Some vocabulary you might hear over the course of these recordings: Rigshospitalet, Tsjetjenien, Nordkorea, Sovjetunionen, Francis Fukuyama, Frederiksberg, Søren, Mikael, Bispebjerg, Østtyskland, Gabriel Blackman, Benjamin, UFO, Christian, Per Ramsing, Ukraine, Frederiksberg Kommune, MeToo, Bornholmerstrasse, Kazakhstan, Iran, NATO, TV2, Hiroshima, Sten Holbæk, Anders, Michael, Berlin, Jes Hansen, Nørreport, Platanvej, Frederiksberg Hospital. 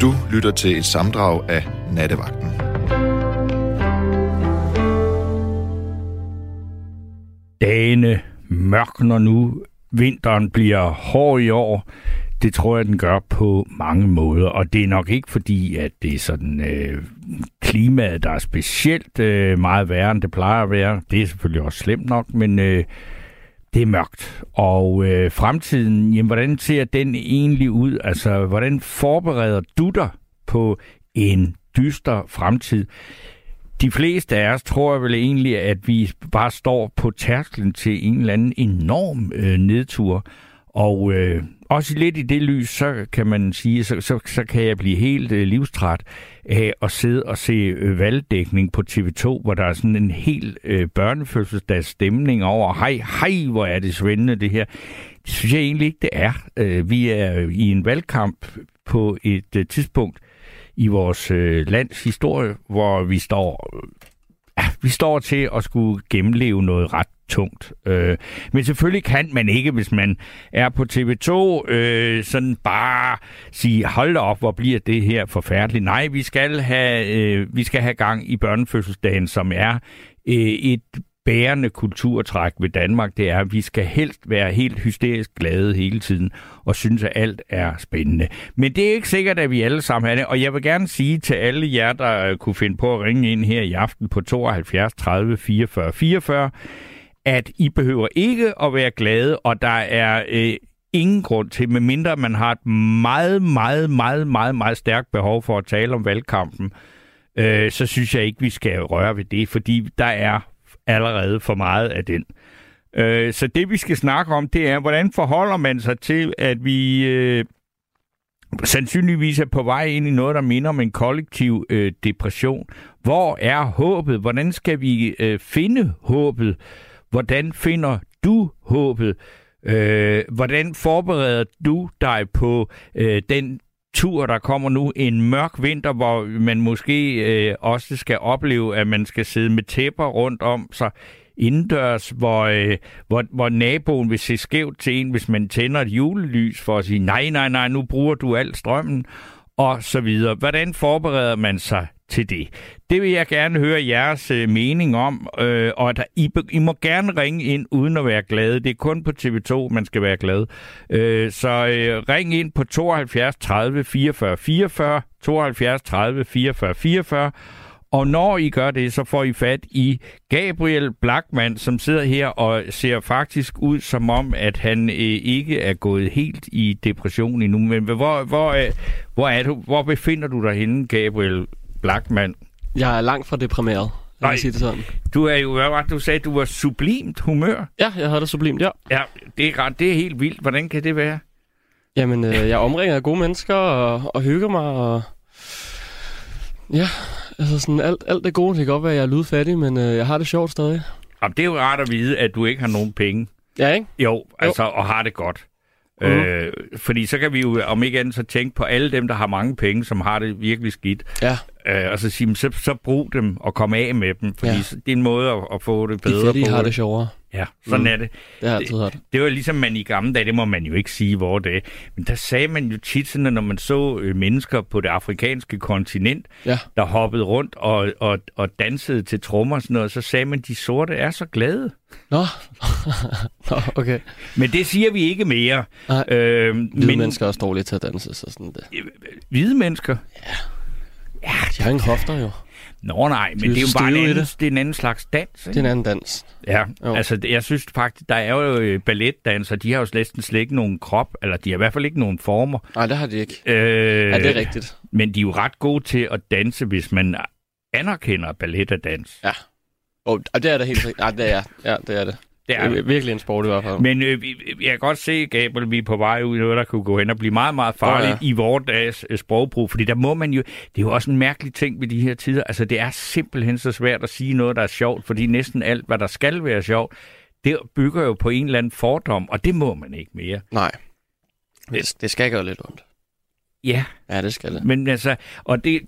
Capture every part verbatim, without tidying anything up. Du lytter til et samdrag af Nattevagten. Dagene mørkner nu. Vinteren bliver hård i år. Det tror jeg, den gør på mange måder. Og det er nok ikke fordi, at det er sådan øh, klimaet, der er specielt øh, meget værre, end det plejer at være. Det er selvfølgelig også slemt nok, men øh, det er mørkt. Og øh, fremtiden, jamen, hvordan ser den egentlig ud? Altså, hvordan forbereder du dig på en dyster fremtid? De fleste af os tror vel egentlig, at vi bare står på tærsklen til en eller anden enorm øh, nedtur. Og øh, også lidt i det lys, så kan man sige, så, så, så kan jeg blive helt øh, livstræt af at sidde og se øh, valgdækning på T V to, hvor der er sådan en helt øh, børnefødselsdags stemning over, hej, hej, hvor er det spændende det her. Det synes jeg egentlig ikke, det er. Øh, vi er i en valgkamp på et øh, tidspunkt i vores øh, lands historie, hvor vi står, øh, vi står til at skulle gennemleve noget ret tungt. Øh, men selvfølgelig kan man ikke, hvis man er på T V to, øh, sådan bare sige, hold op, hvor bliver det her forfærdeligt. Nej, vi skal have, øh, vi skal have gang i børnefødselsdagen, som er øh, et bærende kulturtræk ved Danmark. Det er, at vi skal helst være helt hysterisk glade hele tiden og synes, at alt er spændende. Men det er ikke sikkert, at vi alle sammen er det. Og jeg vil gerne sige til alle jer, der kunne finde på at ringe ind her i aften på tooghalvfjerds tredive fireogfyrre fireogfyrre, at I behøver ikke at være glade, og der er øh, ingen grund til, medmindre man har et meget, meget, meget, meget, meget stærkt behov for at tale om valgkampen, øh, så synes jeg ikke, vi skal røre ved det, fordi der er allerede for meget af den. Øh, så det, vi skal snakke om, det er, hvordan forholder man sig til, at vi øh, sandsynligvis er på vej ind i noget, der minder om en kollektiv øh, depression. Hvor er håbet? Hvordan skal vi øh, finde håbet? Hvordan finder du håbet? Øh, hvordan forbereder du dig på øh, den tur, der kommer nu? En mørk vinter, hvor man måske øh, også skal opleve, at man skal sidde med tæpper rundt om sig indendørs, hvor, øh, hvor, hvor naboen vil se skævt til en, hvis man tænder et julelys for at sige, nej, nej, nej, nu bruger du al strømmen, og så videre. Hvordan forbereder man sig til det? Det vil jeg gerne høre jeres øh, mening om, øh, og der, I, be, I må gerne ringe ind uden at være glade. Det er kun på T V to, man skal være glad. Øh, så øh, ring ind på tooghalvfjerds tredive fireogfyrre fireogfyrre, tooghalvfjerds tredive fireogfyrre fireogfyrre, og når I gør det, så får I fat i Gabriel Blackman, som sidder her og ser faktisk ud som om, at han øh, ikke er gået helt i depression endnu. Men hvor, hvor, øh, hvor, er du, hvor befinder du dig henne, Gabriel Blackman? Jeg er langt fra deprimeret. Nej, jeg sige det sådan. Du er jo, hvad var det, du sagde, du var sublimt humør? Ja, jeg havde det sublimt, ja. Ja, det er, det er helt vildt. Hvordan kan det være? Jamen, øh, jeg omringer af gode mennesker og, og hygger mig. Og ja, altså sådan alt, alt det gode. Det kan godt være, at jeg er lydfattig, men øh, jeg har det sjovt stadig. Jamen, det er jo rart at vide, at du ikke har nogen penge. Ja, ikke? Jo, altså, jo. Og har det godt. Uh-huh. Øh, fordi så kan vi jo, om ikke andet, så tænke på alle dem, der har mange penge, som har det virkelig skidt. Ja. Øh, og så sige, så, så brug dem og kom af med dem, fordi ja. Det er en måde at, at få det bedre på. De har det sjovere. Ja, sådan mm. er det. Det har altid hørt. Det, det var ligesom man i gamle dage, det må man jo ikke sige, hvor det er. Men der sagde man jo tit sådan, når man så øh, mennesker på det afrikanske kontinent, ja. Der hoppede rundt og, og, og dansede til trommer og sådan noget, så sagde man, de sorte er så glade. Nå, Nå okay. Men det siger vi ikke mere. Nej, øh, hvide men... mennesker er også dårlige til at danse, så sådan det. Hvide mennesker? Ja. Ja, de har ingen hofter jo. Nå nej, men de det er jo bare en anden, det. Det er en anden slags dans, ikke? Det er en anden dans. Ja, jo. Altså jeg synes faktisk, der er jo balletdanser, de har jo næsten slet ikke nogen krop, eller de har i hvert fald ikke nogen former. Nej, det har de ikke. Øh, ja, det er rigtigt. Men de er jo ret gode til at danse, hvis man anerkender ballet og dans. Ja, oh, det er det helt rigtigt. Ja, det er, ja, det er det. Det er virkelig en sport i hvert fald. Men øh, jeg kan godt se, Gabriel, vi er på vej ud i noget, der kunne gå hen og blive meget, meget farligt oh, ja. I vores dags sprogbrug. Fordi der må man jo... Det er jo også en mærkelig ting ved de her tider. Altså, det er simpelthen så svært at sige noget, der er sjovt. Fordi næsten alt, hvad der skal være sjovt, det bygger jo på en eller anden fordom. Og det må man ikke mere. Nej. Det, det skal gøre lidt ondt. Ja. Ja, det skal det. Men altså, og det,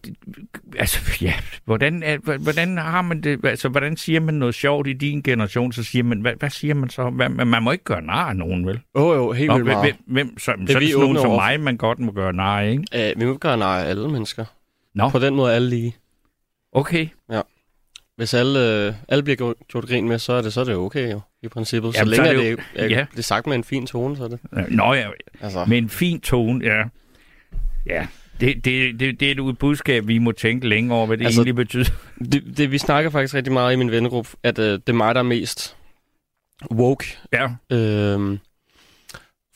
altså, ja, hvordan, hvordan har man det, altså, hvordan siger man noget sjovt i din generation, så siger man, hvad, hvad siger man så? Hvad, man må ikke gøre nar af nogen, vel? Åh oh, jo, helt vildt meget. Hvem, så, det, så er det nogen som mig, man godt må gøre nar af, ikke? Æh, vi må gøre nar af alle mennesker. Nå. På den måde alle lige. Okay. Ja. Hvis alle, øh, alle bliver gjort grin med, så er det, så er det okay jo, i princippet. Så jamen, længe så er det, det, er, ja. det er sagt med en fin tone, så er det. Nå ja, altså. Med en fin tone, ja. Ja, det, det, det, det er et budskab, vi må tænke længe over, hvad det altså, egentlig betyder. Det, det, vi snakker faktisk rigtig meget i min vennegruppe, at øh, det er mig, der er mest woke. Ja. Øh,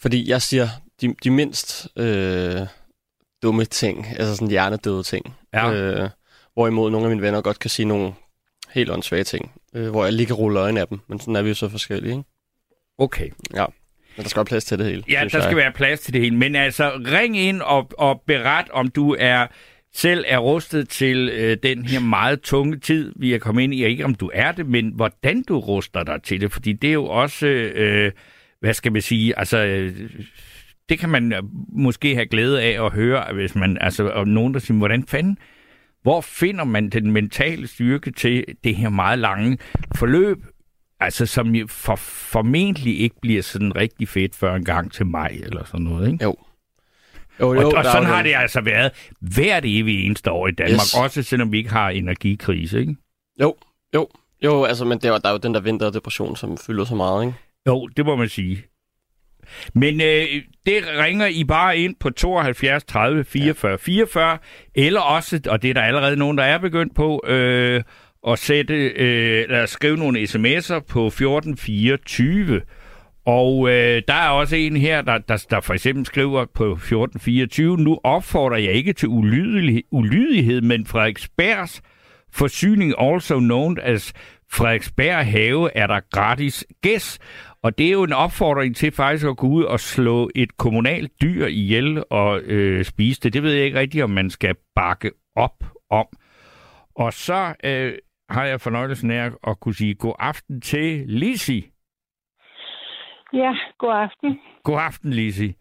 fordi jeg siger de, de mindst øh, dumme ting, altså sådan hjernedøde ting. Ja. Øh, hvorimod nogle af mine venner godt kan sige nogle helt åndssvage ting, øh, hvor jeg lige kan rulle øjne af dem. Men sådan er vi jo så forskellige, ikke? Okay. Ja. Men der skal være plads til det hele. Ja, der skal jeg. være plads til det hele. Men altså, ring ind og, og beret, om du er selv er rustet til øh, den her meget tunge tid, vi er kommet ind i. Ikke om du er det, men hvordan du ruster dig til det. Fordi det er jo også, øh, hvad skal man sige, altså, øh, det kan man måske have glæde af at høre, hvis man, altså, og nogen der siger, hvordan fanden, hvor finder man den mentale styrke til det her meget lange forløb? Altså, som for, formentlig ikke bliver sådan rigtig fedt før en gang til maj, eller sådan noget, ikke? Jo. jo, jo og, og sådan har det altså været hvert evig eneste år i Danmark, yes. Også selvom vi ikke har energikrise, ikke? Jo, jo. Jo, altså, men der, der er jo den der vinterdepression, som fylder så meget, ikke? Jo, det må man sige. Men øh, det ringer I bare ind på tooghalvfjerds tredive fireogfyrre fireogfyrre, eller også, og det er der allerede nogen, der er begyndt på, øh, og sætte, øh, eller skrive nogle sms'er på fjorten fireogtyve. Og øh, der er også en her, der, der, der for eksempel skriver på fjorten fireogtyve, nu opfordrer jeg ikke til ulydighed, ulydighed, men Frederiksbergs forsyning, also known as Frederiksberg Have, er der gratis gæs. Og det er jo en opfordring til faktisk at gå ud og slå et kommunalt dyr ihjel og øh, spise det. Det ved jeg ikke rigtigt, om man skal bakke op om. Og så øh, har jeg fornøjelsen af at kunne sige god aften til Lisi. Ja, god aften. God aften, Lisi.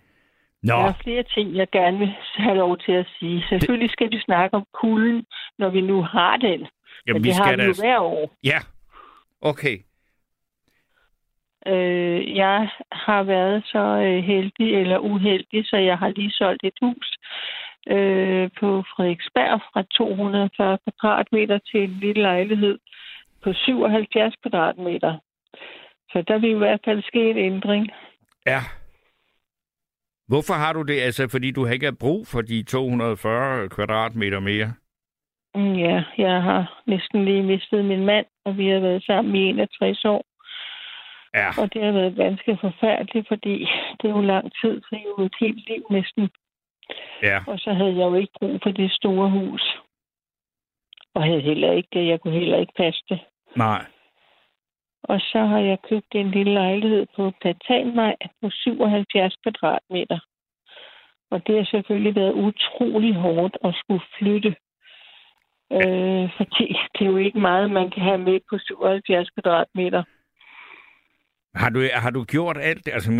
Nå. Der er flere ting, jeg gerne vil have lov til at sige. Selvfølgelig det... skal vi snakke om kulden, når vi nu har den. Jamen, men vi det skal har vi jo da... hver år. Ja, okay. Øh, jeg har været så øh, heldig eller uheldig, så jeg har lige solgt et hus Øh, på Frederiksberg fra to hundrede og fyrre kvadratmeter til en lille lejlighed på syvoghalvfjerds kvadratmeter. Så der vil i hvert fald ske en ændring. Ja. Hvorfor har du det? Altså, fordi du ikke har brug for de to hundrede og fyrre kvadratmeter mere? Ja, jeg har næsten lige mistet min mand, og vi har været sammen i enogtres år. Ja. Og det har været ganske forfærdeligt, fordi det er jo lang tid, så jo et helt liv næsten. Ja. Og så havde jeg jo ikke brug for det store hus. Og havde heller ikke det. Jeg kunne heller ikke passe det. Nej. Og så har jeg købt en lille lejlighed på Platanvej på syvoghalvfjerds kvadratmeter. Og det har selvfølgelig været utrolig hårdt at skulle flytte. Ja. Øh, fordi det er jo ikke meget, man kan have med på syvoghalvfjerds kvadratmeter. Har du, har du gjort alt det? Altså,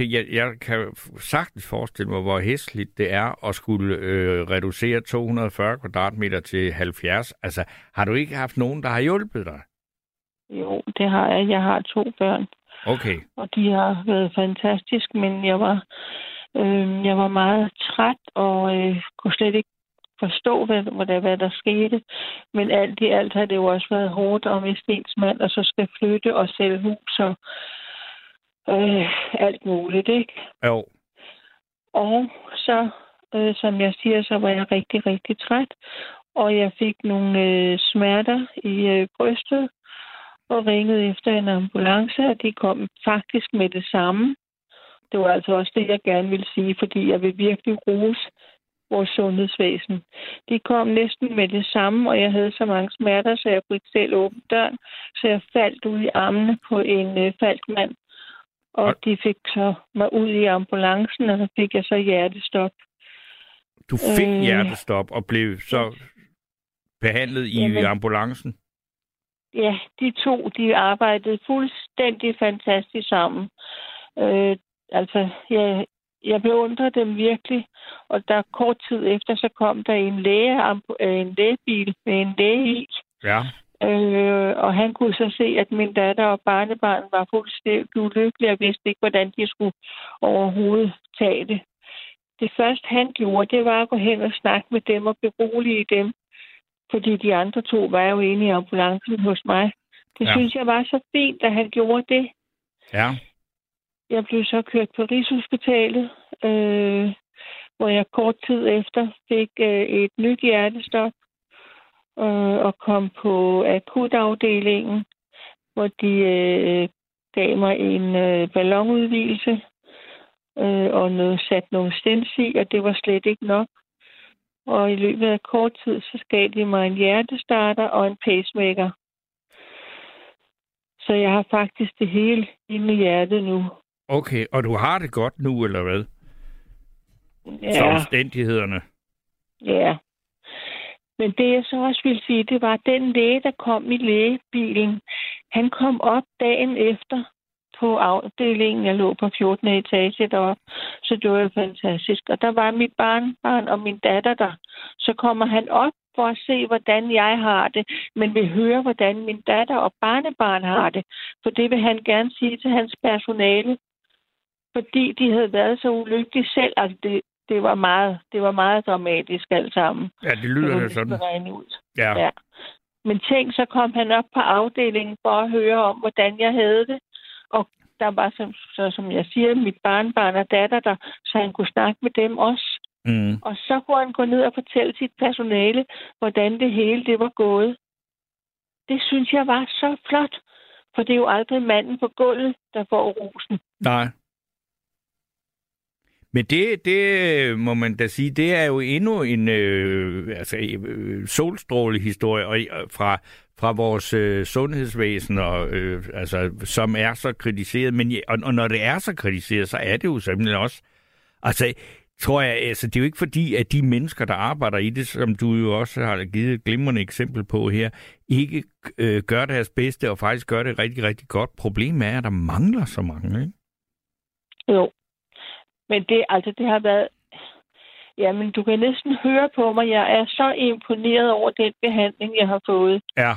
jeg, jeg kan sagtens forestille mig, hvor hæsligt det er at skulle øh, reducere to hundrede og fyrre kvadratmeter til halvfjerds. Altså, har du ikke haft nogen, der har hjulpet dig? Jo, det har jeg. Jeg har to børn. Okay. Og de har været fantastiske, men jeg var, øh, jeg var meget træt og øh, kunne slet ikke forstå, hvad, hvad, hvad der skete. Men alt i alt har det jo også været hårdt at miste ens mand, og så skal flytte og sælge hus og Øh, alt muligt, ikke? Jo. Og så, øh, som jeg siger, så var jeg rigtig, rigtig træt. Og jeg fik nogle øh, smerter i øh, brystet og ringede efter en ambulance, og de kom faktisk med det samme. Det var altså også det, jeg gerne ville sige, fordi jeg vil virkelig rose vores sundhedsvæsen. De kom næsten med det samme, og jeg havde så mange smerter, så jeg kunne ikke selv åbne døren, så jeg faldt ud i armene på en øh, falkmand. Og de fik så mig ud i ambulancen, og så fik jeg så hjertestop. Du fik øh, hjertestop og blev så behandlet i jamen, ambulancen? Ja, de to, de arbejdede fuldstændig fantastisk sammen. Øh, altså, jeg jeg beundrede dem virkelig. Og der kort tid efter, så kom der en, læge, en lægebil med en læge i. Ja. Øh, og han kunne så se, at min datter og barnebarn var fuldstændig ulykkelige og vidste ikke, hvordan de skulle overhovedet tage det. Det første, han gjorde, det var at gå hen og snakke med dem og berolige dem. Fordi de andre to var jo inde i ambulancen hos mig. Det ja. synes jeg var så fint, at han gjorde det. Ja. Jeg blev så kørt på Rigshospitalet, øh, hvor jeg kort tid efter fik øh, et nyt hjertestop øh, og kom på akutafdelingen, hvor de øh, gav mig en øh, ballonudvidelse øh, og noget, satte nogle stents i, og det var slet ikke nok. Og i løbet af kort tid, så gav de mig en hjertestarter og en pacemaker. Så jeg har faktisk det hele inde i hjertet nu. Okay, og du har det godt nu, eller hvad? Ja. Så omstændighederne. Ja. Men det, jeg så også ville sige, det var, den læge, der kom i lægebilen, han kom op dagen efter på afdelingen. Jeg lå på fjortende etage deroppe, så det var fantastisk. Og der var mit barnbarn og min datter der. Så kommer han op for at se, hvordan jeg har det, men vil høre, hvordan min datter og barnebarn har det. For det vil han gerne sige til hans personale, fordi de havde været så ulykkelige selv. Altså, det, det, var, meget, det var meget dramatisk alt sammen. Ja, det lyder det sådan. Ud. Ja. Ja. Men tænk, så kom han op på afdelingen for at høre om, hvordan jeg havde det. Og der var, som, så, som jeg siger, mit barnbarn og datter der, så han kunne snakke med dem også. Mm. Og så kunne han gå ned og fortælle sit personale, hvordan det hele det var gået. Det synes jeg var så flot, for det er jo aldrig manden på gulvet, der får rosen. Nej. Men det, det må man da sige, det er jo endnu en øh, altså, øh, solstrålehistorie fra, fra vores øh, sundhedsvæsen, og, øh, altså, som er så kritiseret. Men, og, og når det er så kritiseret, så er det jo simpelthen også... Altså, tror jeg, altså det er jo ikke fordi, at de mennesker, der arbejder i det, som du jo også har givet et glimrende eksempel på her, ikke øh, gør deres bedste og faktisk gør det rigtig, rigtig godt. Problemet er, at der mangler så mange, ikke? Jo. Men det, altså, det har været... Jamen, du kan næsten høre på mig. Jeg er så imponeret over den behandling, jeg har fået. Ja.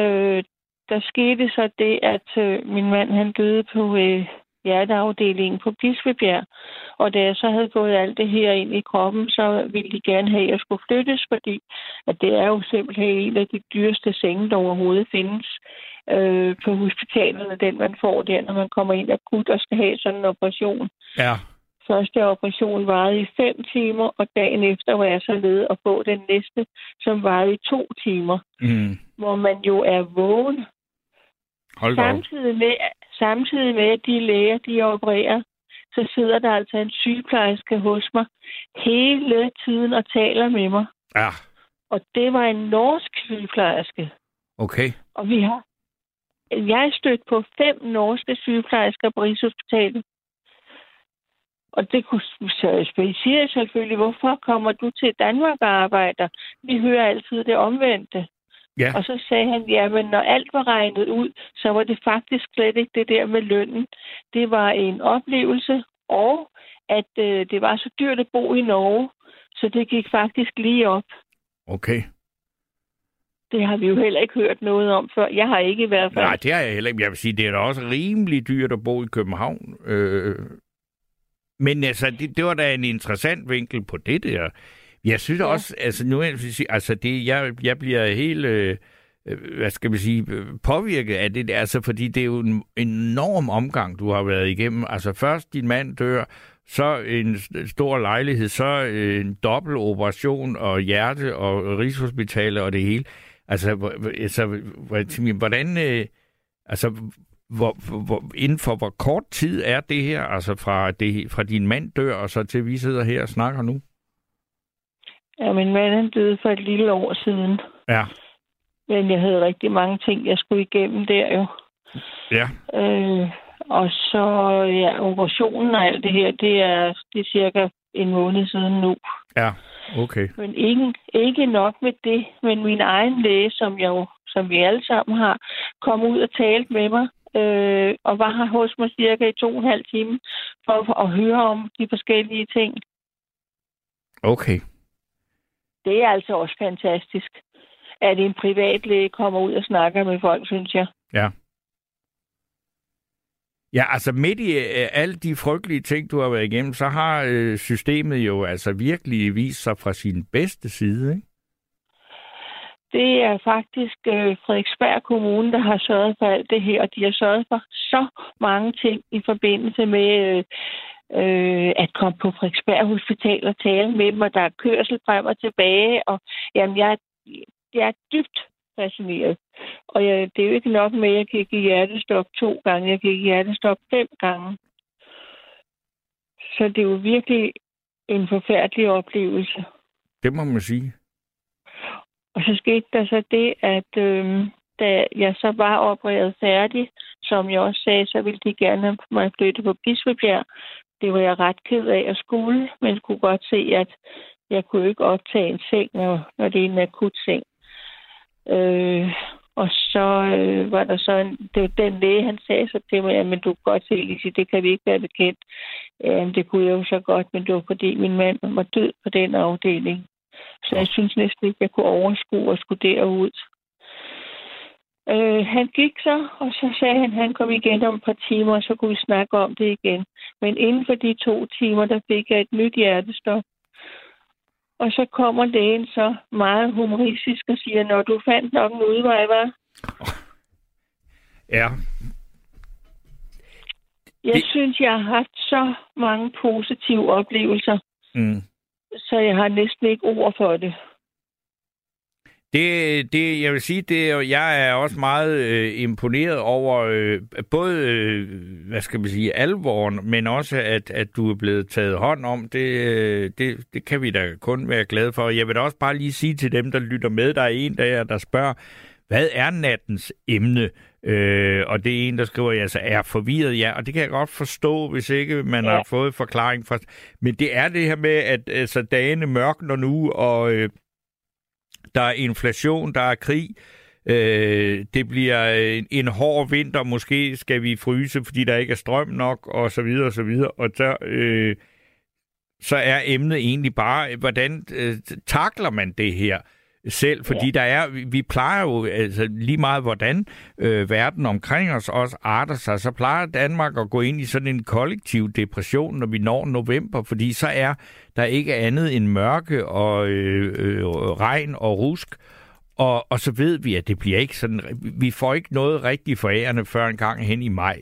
Øh, der skete så det, at øh, min mand, han døde på... Øh, hjerteafdelingen på Bispebjerg. Og da jeg så havde fået alt det her ind i kroppen, så ville de gerne have, at jeg skulle flyttes, fordi at det er jo simpelthen en af de dyreste senge, der overhovedet findes øh, på hospitalerne, den man får der, når man kommer ind akut og skal have sådan en operation. Ja. Første operation varede i fem timer, og dagen efter var jeg så nede og få den næste, som varede i to timer. Mm. Hvor man jo er vågen. Samtidig med, samtidig med, at de læger, de opererer, så sidder der altså en sygeplejerske hos mig hele tiden og taler med mig. Ja. Og det var en norsk sygeplejerske. Okay. Og vi har... Jeg er stødt på fem norske sygeplejersker på Rigshospitalet. Og det kunne specificeres selvfølgelig. Hvorfor kommer du til Danmark og arbejder? Vi hører altid det omvendte. Ja. Og så sagde han, jamen når alt var regnet ud, så var det faktisk slet ikke det der med lønnen. Det var en oplevelse, og at øh, det var så dyrt at bo i Norge, så det gik faktisk lige op. Okay. Det har vi jo heller ikke hørt noget om før. Jeg har ikke i hvert fald. Nej, det har jeg heller ikke. Jeg vil sige, det er da også rimelig dyrt at bo i København. Øh... Men altså, det, det var da en interessant vinkel på det der. Jeg synes også, ja. altså nu altså det, jeg, jeg bliver helt, øh, hvad skal man sige, påvirket af det, altså fordi det er jo en enorm omgang, du har været igennem. Altså først din mand dør, så en stor lejlighed, så en dobbelt operation og hjerte og Rigshospitalet og det hele. Altså, altså hvordan, øh, altså hvor, hvor, inden for hvor kort tid er det her, altså fra, det, fra din mand dør og så til vi sidder her og snakker nu? Ja, min mand han døde for et lille år siden. Ja. Men jeg havde rigtig mange ting, jeg skulle igennem der jo. Ja. Øh, og så, ja, operationen og alt det her, det er, det er cirka en måned siden nu. Ja, okay. Men ikke, ikke nok med det, men min egen læge, som jeg jo, som vi alle sammen har, kom ud og talte med mig øh, og var her hos mig cirka i to og en halv time for at høre om de forskellige ting. Okay. Det er altså også fantastisk, at en privatlæge kommer ud og snakker med folk, synes jeg. Ja. Ja, altså midt i øh, alle de frygtelige ting, du har været igennem, så har øh, systemet jo altså virkelig vist sig fra sin bedste side, ikke? Det er faktisk øh, Frederiksberg Kommune, der har sørget for alt det her, og de har sørget for så mange ting i forbindelse med øh, øh, at komme på Frederiksberg Hospital og tale med dem, og der er kørsel frem og tilbage, og jamen, jeg, jeg er dybt fascineret. Og jeg, det er jo ikke nok med, at jeg gik i hjertestop to gange, jeg gik i hjertestop fem gange. Så det er jo virkelig en forfærdelig oplevelse. Det må man sige. Og så skete der så det, at øh, da jeg så var opereret færdig, som jeg også sagde, så ville de gerne have mig flytte på Bispebjerg. Det var jeg ret ked af at skulle, men kunne godt se, at jeg kunne ikke optage en seng, når, når det er en akut seng. Øh, og så øh, var der så en, det var den læge, han sagde så til mig, at men du kan godt se, Lise, det kan vi ikke være bekendt. Øh, det kunne jeg jo så godt, men det var fordi min mand var død på den afdeling. Så jeg synes næsten ikke, jeg kunne overskue og skulle derud. Øh, han gik så, og så sagde han, at han kom igen om et par timer, og så kunne vi snakke om det igen. Men inden for de to timer, der fik jeg et nyt hjertestop. Og så kommer lægen så meget humoristisk og siger, når du fandt nok en udvej, hva'? Ja. Jeg det... synes, jeg har haft så mange positive oplevelser. Mm. Så jeg har næsten ikke ord for det. Det, det jeg vil sige, det jeg er også meget øh, imponeret over øh, både øh, hvad skal man sige alvoren, men også at at du er blevet taget hånd om. Det, øh, det det kan vi da kun være glade for. Jeg vil da også bare lige sige til dem, der lytter med, der er en der der spørger, hvad er nattens emne? Øh, og det er en, der skriver, jeg altså er forvirret, ja. Og det kan jeg godt forstå, hvis ikke man ja. har fået forklaring fra... Men det er det her med, at altså, dagene mørkner nu, og øh, der er inflation, der er krig. Øh, det bliver en, en hård vinter, måske skal vi fryse, fordi der ikke er strøm nok, og så videre, og så videre. Og der, øh, så er emnet egentlig bare, hvordan øh, takler man det her? Selv, fordi ja. der er, vi plejer jo altså lige meget, hvordan øh, verden omkring os også arter sig, så plejer Danmark at gå ind i sådan en kollektiv depression, når vi når november, fordi så er der ikke andet end mørke og øh, øh, regn og rusk, og, og så ved vi, at det bliver ikke sådan, vi får ikke noget rigtig forærende før en gang hen i maj.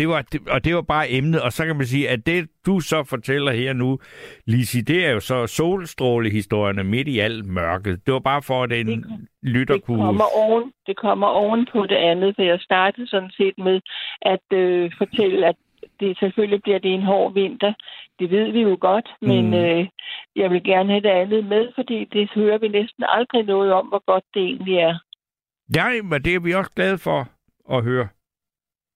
Det var, det, og det var bare emnet, og så kan man sige, at det, du så fortæller her nu, Lise, det er jo så solstrålehistorierne midt i alt mørket. Det var bare for, at den det, lytter kunne... Kommer oven, det kommer oven på det andet, for jeg startede sådan set med at øh, fortælle, at det selvfølgelig bliver det en hård vinter. Det ved vi jo godt, men mm. øh, jeg vil gerne have det andet med, fordi det hører vi næsten aldrig noget om, hvor godt det egentlig er. Nej, men det er vi også glade for at høre.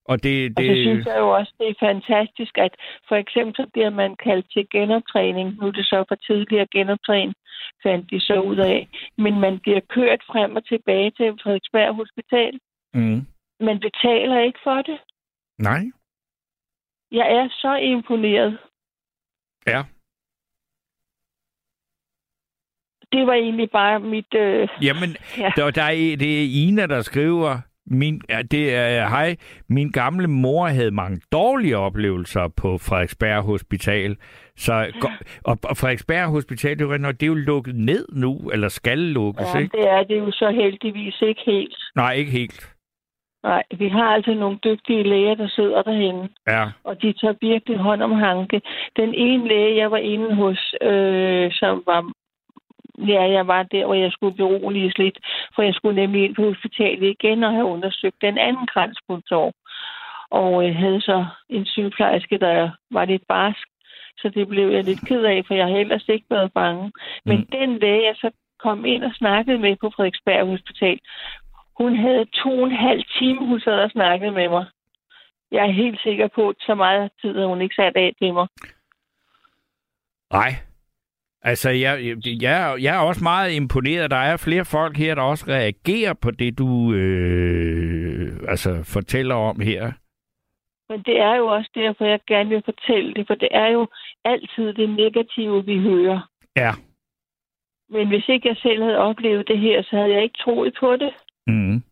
Og det, det... og så synes jeg jo også, det er fantastisk, at for eksempel så bliver man kaldt til genoptræning. Nu er det så for tidligere genoptræning, fandt de så ud af. Men man bliver kørt frem og tilbage til Frederiksberg Hospital. Mm. Man betaler ikke for det. Nej. Jeg er så imponeret. Ja. Det var egentlig bare mit... Øh... Jamen, ja. der, der er, det er Ina, der skriver... Min, det er, hej, min gamle mor havde mange dårlige oplevelser på Frederiksberg Hospital. Så, og Frederiksberg Hospital, det er jo lukket ned nu, eller skal lukkes, ja, ikke? Ja, det er det jo så heldigvis ikke helt. Nej, ikke helt. Nej, vi har altså nogle dygtige læger, der sidder derhenne. Ja. Og de tager virkelig hånd om hanke. Den ene læge, jeg var inde hos, øh, som var... Ja, jeg var der, hvor jeg skulle beroliges lidt, for jeg skulle nemlig ind på hospitalet igen og have undersøgt den anden kranspulsår. Og jeg havde så en sygeplejerske, der var lidt barsk, så det blev jeg lidt ked af, for jeg har ellers ikke været bange. Men mm. den læge, jeg så kom ind og snakkede med på Frederiksberg Hospital, hun havde to og en halv time, hun sad og snakkede med mig. Jeg er helt sikker på, at så meget tid havde hun ikke sat af til mig. Nej. Altså, jeg, jeg, jeg er også meget imponeret. Der er flere folk her, der også reagerer på det, du øh, altså, fortæller om her. Men det er jo også derfor, jeg gerne vil fortælle det, for det er jo altid det negative, vi hører. Ja. Men hvis ikke jeg selv havde oplevet det her, så havde jeg ikke troet på det. Mm.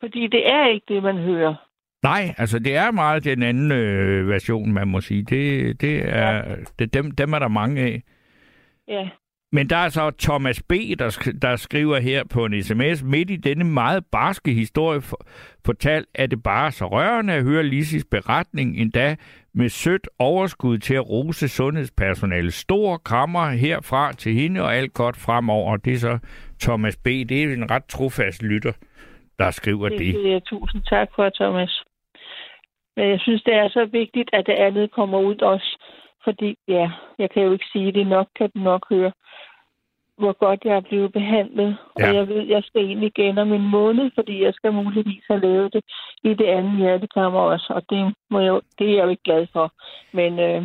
Fordi det er ikke det, man hører. Nej, altså det er meget den anden øh, version, man må sige. Det, det er, ja. det, dem, dem er der mange af. Ja. Men der er så Thomas B., der, der skriver her på en sms, midt i denne meget barske historie for, fortalt, at det bare så rørende at høre Lises beretning, endda med sødt overskud til at rose sundhedspersonale. Stor krammer herfra til hende og alt godt fremover. Det er så Thomas B. Det er en ret trofast lytter, der skriver det. det. det. Tusind tak for, Thomas. Men jeg synes, det er så vigtigt, at det andet kommer ud også. Fordi, ja, jeg kan jo ikke sige det nok, kan du nok høre, hvor godt jeg er blevet behandlet. Ja. Og jeg ved, jeg skal egentlig igen om en måned, fordi jeg skal muligvis have lavet det i det andet hjertekammer også. Og det, må jeg, det er jeg jo ikke glad for. Men øh,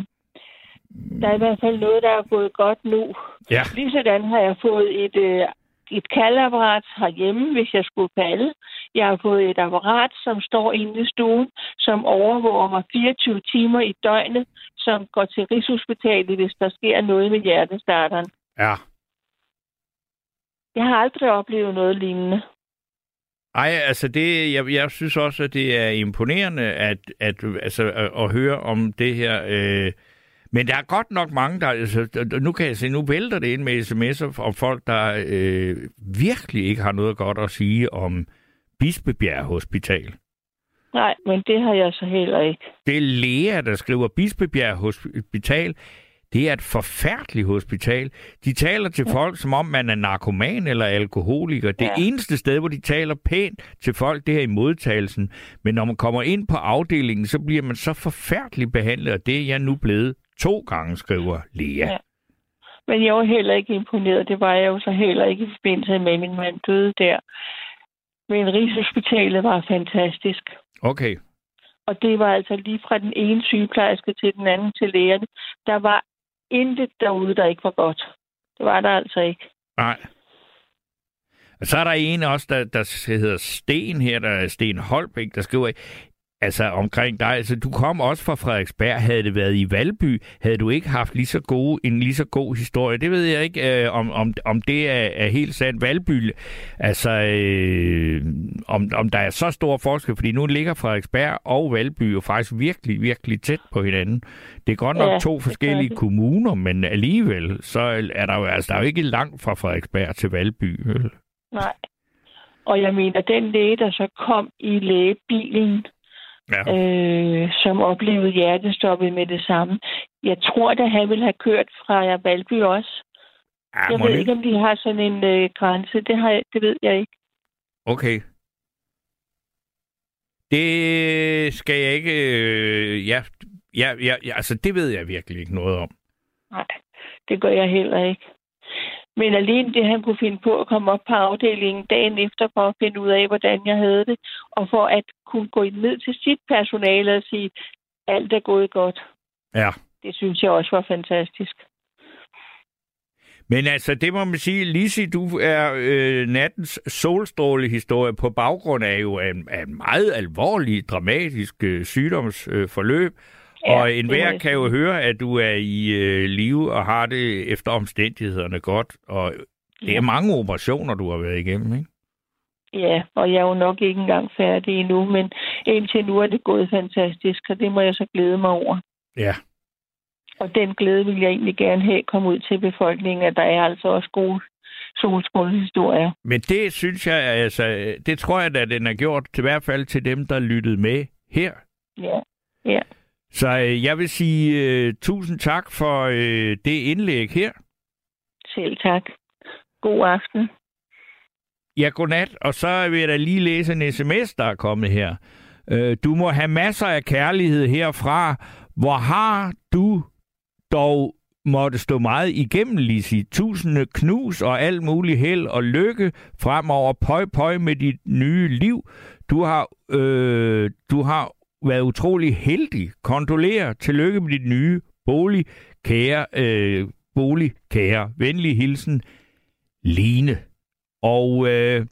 der er i hvert fald noget, der er gået godt nu. Ja. Ligesådan har jeg fået et, øh, et kaldapparat herhjemme, hvis jeg skulle falde. Jeg har fået et apparat, som står inde i stuen, som overvåger mig fireogtyve timer i døgnet, som går til Rigshospitalet, hvis der sker noget med hjertestarteren. Ja. Jeg har aldrig oplevet noget lignende. Ej, altså det, jeg, jeg synes også, at det er imponerende at, at, altså, at, at høre om det her. Øh, men der er godt nok mange, der... Altså, nu kan jeg se, nu vælter det ind med sms'er om folk, der øh, virkelig ikke har noget godt at sige om Bispebjerg Hospital. Nej, men det har jeg så heller ikke. Det er Lea, der skriver, Bispebjerg Hospital, det er et forfærdeligt hospital. De taler til ja. folk, som om man er narkoman eller alkoholiker. Det ja. eneste sted, hvor de taler pænt til folk, det er i modtagelsen. Men når man kommer ind på afdelingen, så bliver man så forfærdeligt behandlet, og det er jeg nu blevet to gange, skriver Lea. Ja. Men jeg var heller ikke imponeret. Det var jeg jo så heller ikke i forbindelse med, min mand døde der. Men Rigshospitalet var fantastisk. Okay. Og det var altså lige fra den ene sygeplejerske til den anden til lægerne. Der var intet derude, der ikke var godt. Det var der altså ikke. Nej. Og så er der en også, der, der hedder Sten her, der er Sten Holbæk, der skriver, altså omkring dig, altså du kom også fra Frederiksberg, havde det været i Valby, havde du ikke haft lige så gode, en lige så god historie. Det ved jeg ikke, øh, om, om, om det er, er helt sandt. Valby, altså øh, om, om der er så stor forskel, fordi nu ligger Frederiksberg og Valby jo faktisk virkelig, virkelig tæt på hinanden. Det er godt nok ja, to forskellige det. kommuner, men alligevel, så er der jo, altså, der er jo ikke langt fra Frederiksberg til Valby. Vel? Nej, og jeg mener, den læge, der så kom i lægebilen, Ja. Øh, som oplevede hjertestoppet med det samme. Jeg tror, at han ville have kørt fra Valby også. Ja, jeg ved det? ikke, om de har sådan en øh, grænse. Det, har jeg, det ved jeg ikke. Okay. Det skal jeg ikke... Øh, ja, ja, ja, ja, altså, det ved jeg virkelig ikke noget om. Nej, det gør jeg heller ikke. Men alene det, han kunne finde på at komme op på afdelingen dagen efter for at finde ud af, hvordan jeg havde det, og for at kunne gå ned til sit personale og sige, alt er gået godt. Ja. Det synes jeg også var fantastisk. Men altså, det må man sige, Lise, du er øh, nattens solstrålehistorie på baggrund af jo en, en meget alvorlig, dramatisk øh, sygdomsforløb. Øh, Ja, og enhver kan jo høre, at du er i øh, live og har det efter omstændighederne godt. Og det ja. er mange operationer, du har været igennem, ikke? Ja, og jeg er jo nok ikke engang færdig endnu, men indtil nu er det gået fantastisk, og det må jeg så glæde mig over. Ja. Og den glæde vil jeg egentlig gerne have komme ud til befolkningen, at der er altså også gode solstrålehistorier. Men det synes jeg, altså, det tror jeg da, den er gjort, til hvert fald til dem, der lyttede med her. Ja, ja. Så øh, jeg vil sige øh, tusind tak for øh, det indlæg her. Selv tak. God aften. Ja, godnat. Og så vil jeg da lige læse en sms, der er kommet her. Øh, du må have masser af kærlighed herfra. Hvor har du dog måtte stå meget igennem, Lise. Tusinde knus og alt muligt held og lykke fremover. Pøj, pøj med dit nye liv. Du har... Øh, du har været utrolig heldig. Kondolerer. Tillykke med dit nye bolig, kære øh, bolig, kære. Venlig hilsen, Line. Og øh,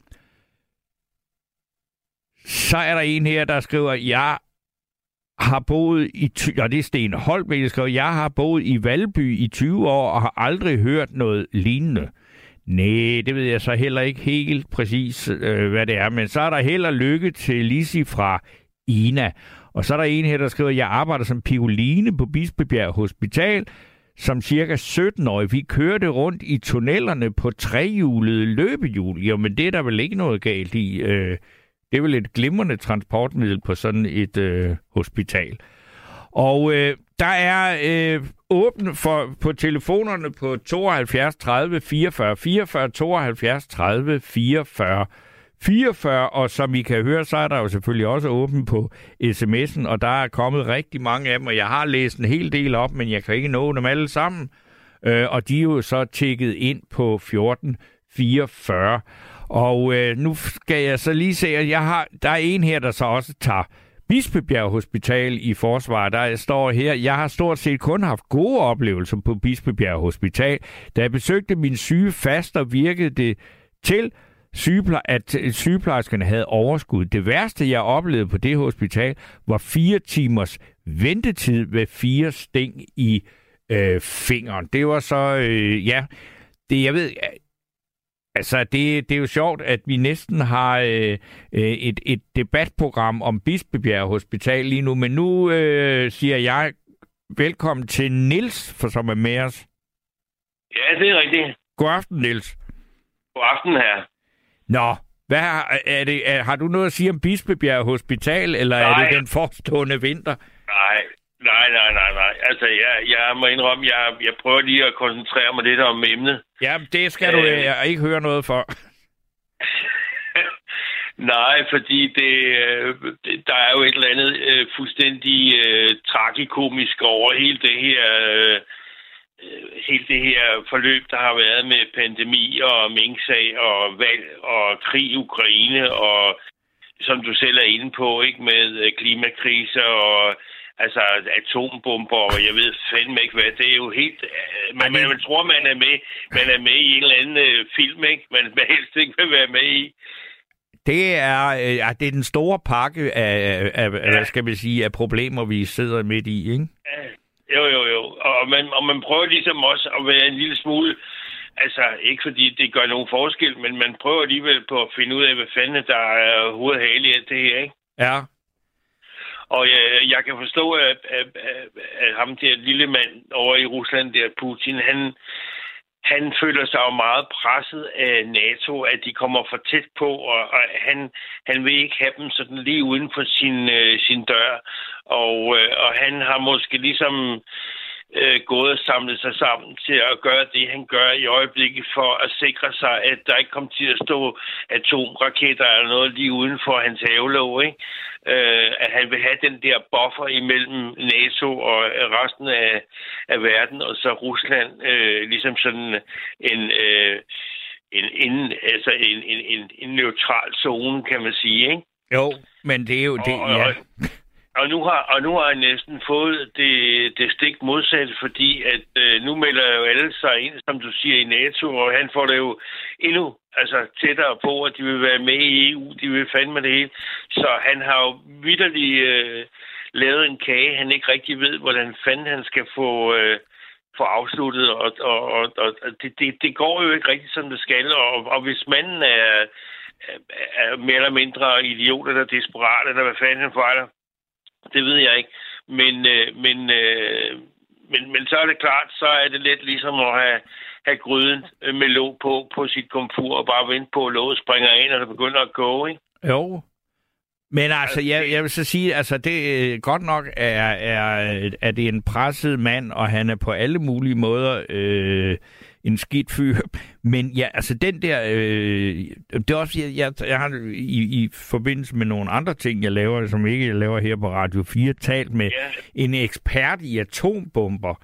så er der en her, der skriver, jeg har boet i, ja, det er Sten Holbæk, der skriver, jeg har boet i Valby i tyve år og har aldrig hørt noget lignende. Næh, det ved jeg så heller ikke helt præcis, øh, hvad det er. Men så er der held og lykke til Lizzie fra Ina. Og så er der en her, der skriver, jeg arbejder som pioline på Bispebjerg Hospital, som cirka sytten-årig. Vi kørte rundt i tunnelerne på trehjulede løbehjul. Jo, men det er der vel ikke noget galt i. Øh, det er vel et glimrende transportmiddel på sådan et øh, hospital. Og øh, der er øh, åbent for, på telefonerne på tooghalvfjerds tredive fireogfyrre fireogfyrre, tooghalvfjerds tredive fireogfyrre fireogfyrre, og som I kan høre, så er der jo selvfølgelig også åbent på sms'en, og der er kommet rigtig mange af dem, og jeg har læst en hel del op, men jeg kan ikke nå dem alle sammen, øh, og de er jo så tækket ind på fjorten fireogfyrre, og øh, nu skal jeg så lige se, at jeg har, der er en her, der så også tager Bispebjerg Hospital i forsvar, der står her, jeg har stort set kun haft gode oplevelser på Bispebjerg Hospital. Da jeg besøgte min syge faster, virkede det til, at sygeplejerskerne havde overskud. Det værste, jeg oplevede på det hospital, var fire timers ventetid med fire sting i øh, fingeren. Det var så, øh, ja, det jeg ved... Altså, det, det er jo sjovt, at vi næsten har øh, et, et debatprogram om Bispebjerg Hospital lige nu, men nu øh, siger jeg velkommen til Niels, for som er med os. Ja, det er rigtigt. God aften, Niels. God aften, herre. Nå, hvad har, er det, er, har du noget at sige om Bispebjerg Hospital, eller nej. Er det den forestående vinter? Nej, nej, nej, nej, nej. Altså, jeg, jeg må indrømme, jeg, jeg prøver lige at koncentrere mig lidt om emnet. Jamen, det skal du øh, ikke høre noget for. Nej, fordi det, det, der er jo et eller andet øh, fuldstændig øh, tragikomisk over hele det her øh, hele det her forløb, der har været med pandemi og minksag og valg og krig i Ukraine og, som du selv er inde på, ikke, med klimakriser og altså atombomber, og jeg ved fandme ikke hvad. Det er jo helt... Man, man, man tror, man er med man er med i en eller anden øh, film, ikke? Man helst ikke vil være med i. Det er, øh, det er den store pakke af, af ja. Hvad skal man sige, af problemer, vi sidder midt i, ikke? Jo, jo, jo. Og man, og man prøver ligesom også at være en lille smule... Altså, ikke fordi det gør nogen forskel, men man prøver alligevel på at finde ud af, hvad fanden der er hovedhale i alt det her, ikke? Ja. Og jeg, jeg kan forstå, at, at, at, at ham der lille mand over i Rusland, der Putin, han, han føler sig jo meget presset af NATO, at de kommer for tæt på, og, og han, han vil ikke have dem sådan lige uden for sin, øh, sin dør. Og, øh, og han har måske ligesom øh, gået og samlet sig sammen til at gøre det, han gør i øjeblikket, for at sikre sig, at der ikke kommer til at stå atomraketter eller noget lige uden for hans havelåg, ikke? Øh, at han vil have den der buffer imellem NATO og resten af, af verden, og så Rusland, øh, ligesom sådan en, øh, en, en, altså en, en, en, en neutral zone, kan man sige, ikke? Jo, men det er jo det, og, ja. Og, og, nu har, og nu har jeg næsten fået det, det stik modsatte, fordi at øh, nu melder jo alle sig ind, som du siger, i NATO, og han får det jo endnu altså tættere på, at de vil være med i E U, de vil fandme det hele. Så han har jo vitterlig øh, lavet en kage, han ikke rigtig ved, hvordan fanden han skal få, øh, få afsluttet, og, og, og, og det, det, det går jo ikke rigtig, som det skal, og, og hvis manden er, er, er mere eller mindre idiot, eller desperat, eller hvad fanden han fejler, det ved jeg ikke, men, øh, men, øh, men, men så er det klart, så er det lidt ligesom at have have gryden med låg på, på sit komfur, og bare vente på, at låget springer ind, og det begynder at gå, ikke? Jo. Men altså, jeg, jeg vil så sige, altså, det godt nok er, er, er det en presset mand, og han er på alle mulige måder øh, en skidt fyr. Men ja, altså, den der... Øh, det er også, jeg, jeg, jeg har i, i forbindelse med nogle andre ting, jeg laver, som ikke jeg laver her på Radio fire, talt med ja. En ekspert i atombomber.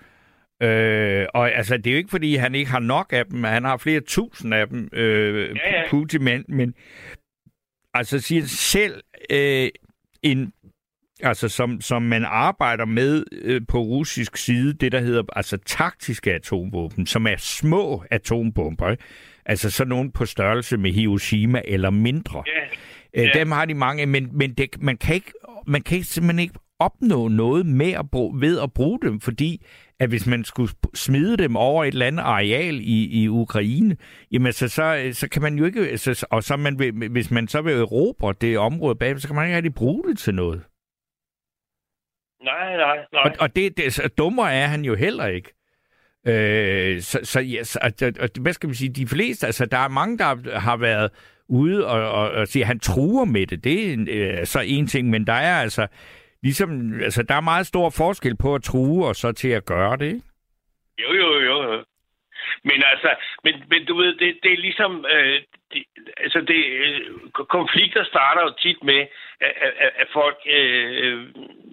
Øh, og altså, det er jo ikke, fordi han ikke har nok af dem. Han har flere tusind af dem, øh, ja, ja. Putin, men altså siger selv øh, en altså som, som man arbejder med øh, på russisk side, det der hedder altså taktiske atomvåben, som er små atombomber, ikke? Altså sådan nogen på størrelse med Hiroshima eller mindre. Yeah. Øh, yeah. Dem har de mange, men, men det, man, kan ikke, man kan simpelthen ikke opnå noget med at bruge, ved at bruge dem, fordi at hvis man skulle smide dem over et eller andet areal i, i Ukraine, jamen så, så, så kan man jo ikke, så, og så man vil, hvis man så vil erobre det område bag, så kan man ikke rigtig bruge det til noget. Nej, nej, nej. Og, og det, det, så dummere er han jo heller ikke. Øh, så, så yes, og, og, hvad skal man sige, de fleste, altså der er mange, der har været ude og, og, og siger, han truer med det, det er øh, så en ting, men der er altså, ligesom, altså der er meget stor forskel på at true og så til at gøre det, ikke? Jo, jo, jo, jo. Men altså, men, men du ved, det, det er ligesom, øh, det, altså det, øh, konflikter starter jo tit med, at, at, at folk øh,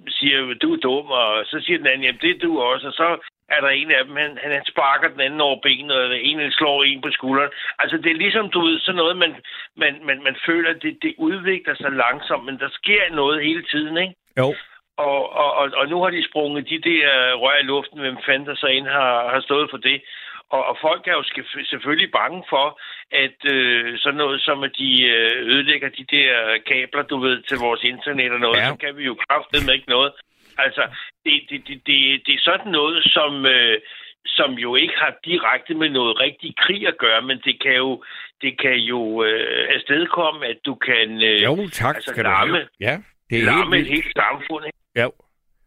siger, du er dum, og så siger den anden, jamen det er du også, og så er der en af dem, han, han sparker den anden over benet, og en slår en på skulderen. Altså det er ligesom, du ved, sådan noget, man, man, man, man føler, det, det udvikler sig langsomt, men der sker noget hele tiden, ikke? Jo. Og, og, og, og nu har de sprunget de der rør i luften, hvem fanden der så ind har, har stået for det. Og, og folk er jo selvfølgelig bange for, at øh, sådan noget som, at de ødelægger de der kabler, du ved, til vores internet og noget, ja. Så kan vi jo kraftedeme ikke noget. Altså, det, det, det, det, det er sådan noget, som, øh, som jo ikke har direkte med noget rigtig krig at gøre, men det kan jo, det kan jo øh, afstedkomme, at du kan øh, jo, tak, altså, kan larme, du ja, det er larme helt... et helt samfund. Ikke? Jo.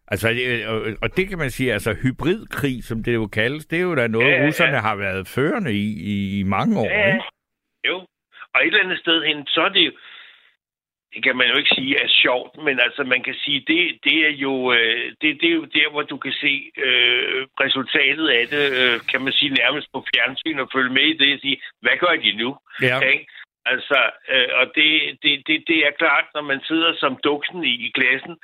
Altså, og det kan man sige, altså hybridkrig, som det jo kaldes, det er jo da noget, ja, ja, ja. Russerne har været førende i, i, i mange år, ja, ja. Ikke? Jo, og et eller andet sted hen, så er det jo, det kan man jo ikke sige er sjovt, men altså man kan sige, det, det, er, jo, det, det er jo der, hvor du kan se øh, resultatet af det, øh, kan man sige nærmest på fjernsyn og følge med i det og sige, hvad gør de nu? Ja. Okay? Altså, øh, og det, det, det, det er klart, når man sidder som duksen i, i klassen,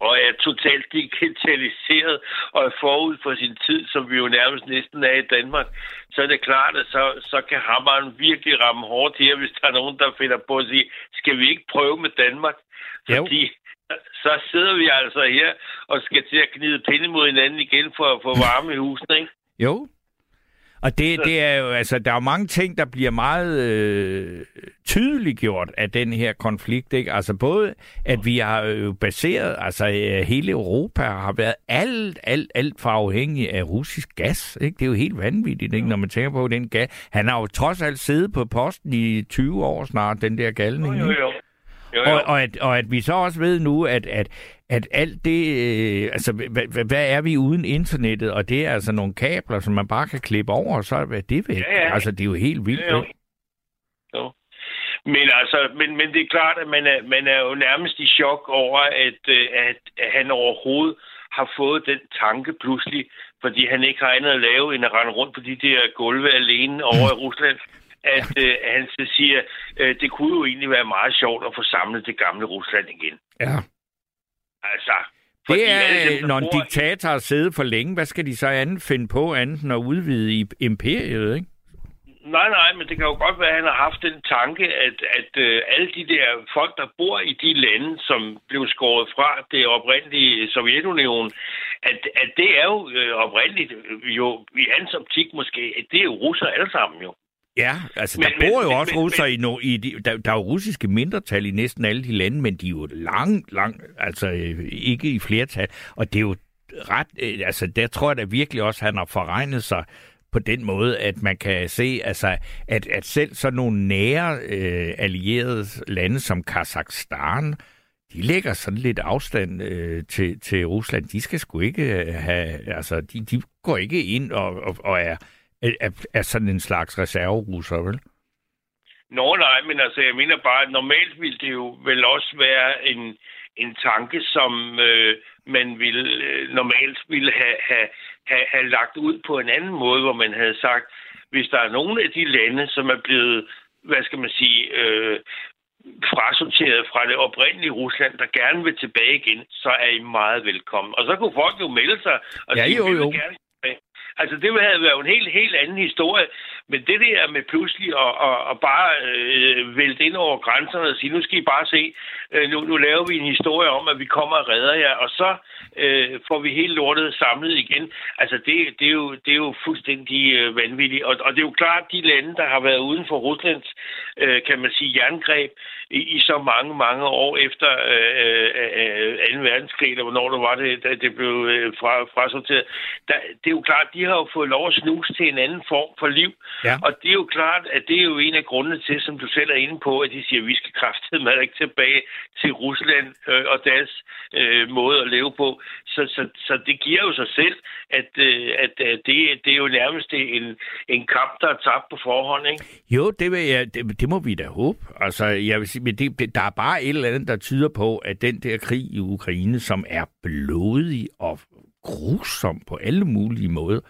og er totalt digitaliseret og er forud for sin tid, som vi jo nærmest næsten er i Danmark, så er det klart, at så, så kan hammeren virkelig ramme hårdt her, hvis der er nogen, der finder på at sige, skal vi ikke prøve med Danmark? Fordi jo. Så sidder vi altså her og skal til at gnide pinde mod hinanden igen for at få varme i husene, ikke? Jo. Og det, det er jo, altså, der er jo mange ting, der bliver meget øh, tydeliggjort af den her konflikt, ikke? Altså både, at vi har jo baseret, altså hele Europa har været alt, alt, alt for afhængig af russisk gas, ikke? Det er jo helt vanvittigt, ikke? Når man tænker på den gas. Han har jo trods alt siddet på posten i tyve år snart, den der galning. Jo, jo, jo. Jo, jo. Og, og, at, og at vi så også ved nu, at, at, at alt det... Øh, altså, hvad, hvad er vi uden internettet? Og det er altså nogle kabler, som man bare kan klippe over, og så er det væk. Ja, ja. Altså, det er jo helt vildt. Jo, jo. Jo. Men, altså, men, men det er klart, at man er, man er jo nærmest i chok over, at, at han overhovedet har fået den tanke pludselig, fordi han ikke har andet at lave, end at rende rundt på de der gulve alene over i Rusland. At øh, han så siger, øh, det kunne jo egentlig være meget sjovt at få samlet det gamle Rusland igen. Ja. Altså. Det er, alle dem, når en diktator har siddet for længe, hvad skal de så andet finde på andet end at udvide imperiet, ikke? Nej, nej, men det kan jo godt være, at han har haft den tanke, at, at øh, alle de der folk, der bor i de lande, som blev skåret fra det oprindelige Sovjetunionen, at, at det er jo øh, oprindeligt, jo i hans optik måske, at det er jo russer alle sammen jo. Ja, altså men, der bor jo men, også men, russer men, i, no, i de, der, der er jo russiske mindretal i næsten alle de lande, men de er jo langt, langt, altså ikke i flertal. Og det er jo ret, altså der tror jeg da virkelig også, han har forregnet sig på den måde, at man kan se, altså at, at selv sådan nogle nære øh, allierede lande som Kazakhstan, de lægger sådan lidt afstand øh, til, til Rusland. De skal sgu ikke have, altså de, de går ikke ind og, og, og er... Er, er sådan en slags reserverusser, vel? Nå, nej, men altså, jeg mener bare, at normalt ville det jo vel også være en, en tanke, som øh, man ville, øh, normalt ville have, have, have, have lagt ud på en anden måde, hvor man havde sagt, hvis der er nogle af de lande, som er blevet, hvad skal man sige, øh, frasorteret fra det oprindelige Rusland, der gerne vil tilbage igen, så er I meget velkommen. Og så kunne folk jo melde sig og ja, sige, jo, jo. Gerne. Altså, det havde været en helt, helt anden historie, Men det der med pludselig at, at, at bare øh, vælte ind over grænserne og sige, nu skal I bare se, øh, nu, nu laver vi en historie om, at vi kommer og redder jer, og så øh, får vi helt lortet samlet igen. Altså, det, det, er, jo, det er jo fuldstændig øh, vanvittigt. Og, og det er jo klart, de lande, der har været uden for Ruslands, øh, kan man sige, jerngreb i, i så mange, mange år efter øh, øh, anden verdenskrig, eller hvornår det var, det, det blev øh, fra, frasorteret. Der, det er jo klart, de har jo fået lov at snuse til en anden form for liv. Ja. Og det er jo klart, at det er jo en af grundene til, som du selv er inde på, at de siger, at vi skal kraftedeme ikke tilbage til Rusland øh, og deres øh, måde at leve på. Så, så, så det giver jo sig selv, at, øh, at øh, det, det er jo nærmest en, en kamp, der er tabt på forhånd, ikke? Jo, det, vil jeg, det, det må vi da håbe. Altså, jeg vil sige, men det, det, der er bare et eller andet, der tyder på, at den der krig i Ukraine, som er blodig og grusom på alle mulige måder,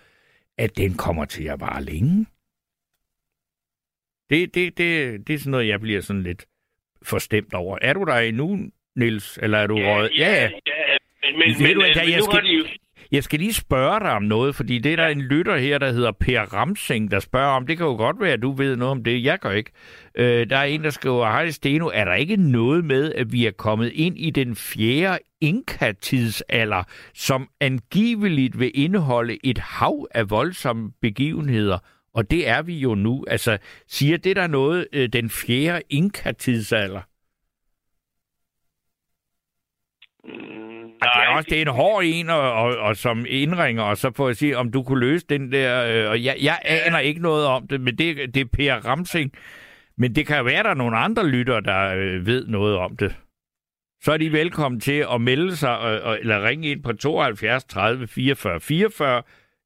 at den kommer til at vare længe. Det, det, det, det er sådan noget, jeg bliver sådan lidt forstemt over. Er du der endnu, Niels? Eller er du ja, røget? Ja, ja. ja. Men, men, men, du, men jeg, skal, de... jeg skal lige spørge dig om noget, fordi det er der en lytter her, der hedder Per Ramsing, der spørger om. Det kan jo godt være, at du ved noget om det. Jeg gør ikke. Øh, der er en, der skriver, hej Steno, er der ikke noget med, at vi er kommet ind i den fjerde Inka-tidsalder, som angiveligt vil indeholde et hav af voldsomme begivenheder? Og det er vi jo nu. Altså, siger det der noget, øh, den fjerde Inka-tidsalder? Mm, nej, det er også det er en hård en, og, og, og som indringer, og så får jeg sige, om du kunne løse den der... Øh, og jeg, jeg aner ikke noget om det, men det, det er Per Ramsing. Men det kan jo være, der er nogle andre lyttere, der øh, ved noget om det. Så er de velkommen til at melde sig, øh, eller ringe ind på tooghalvfjerds tredive fireogfyrre fireogfyrre,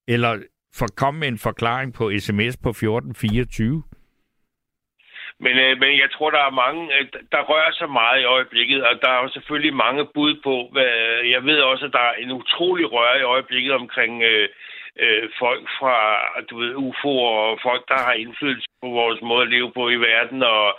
eller... for at komme med en forklaring på sms på fjorten fireogtyve. Men, øh, men jeg tror, der er mange, der rører sig meget i øjeblikket, og der er jo selvfølgelig mange bud på. Hvad, jeg ved også, at der er en utrolig røre i øjeblikket omkring øh, øh, folk fra, du ved, U F O'er og folk, der har indflydelse på vores måde at leve på i verden, og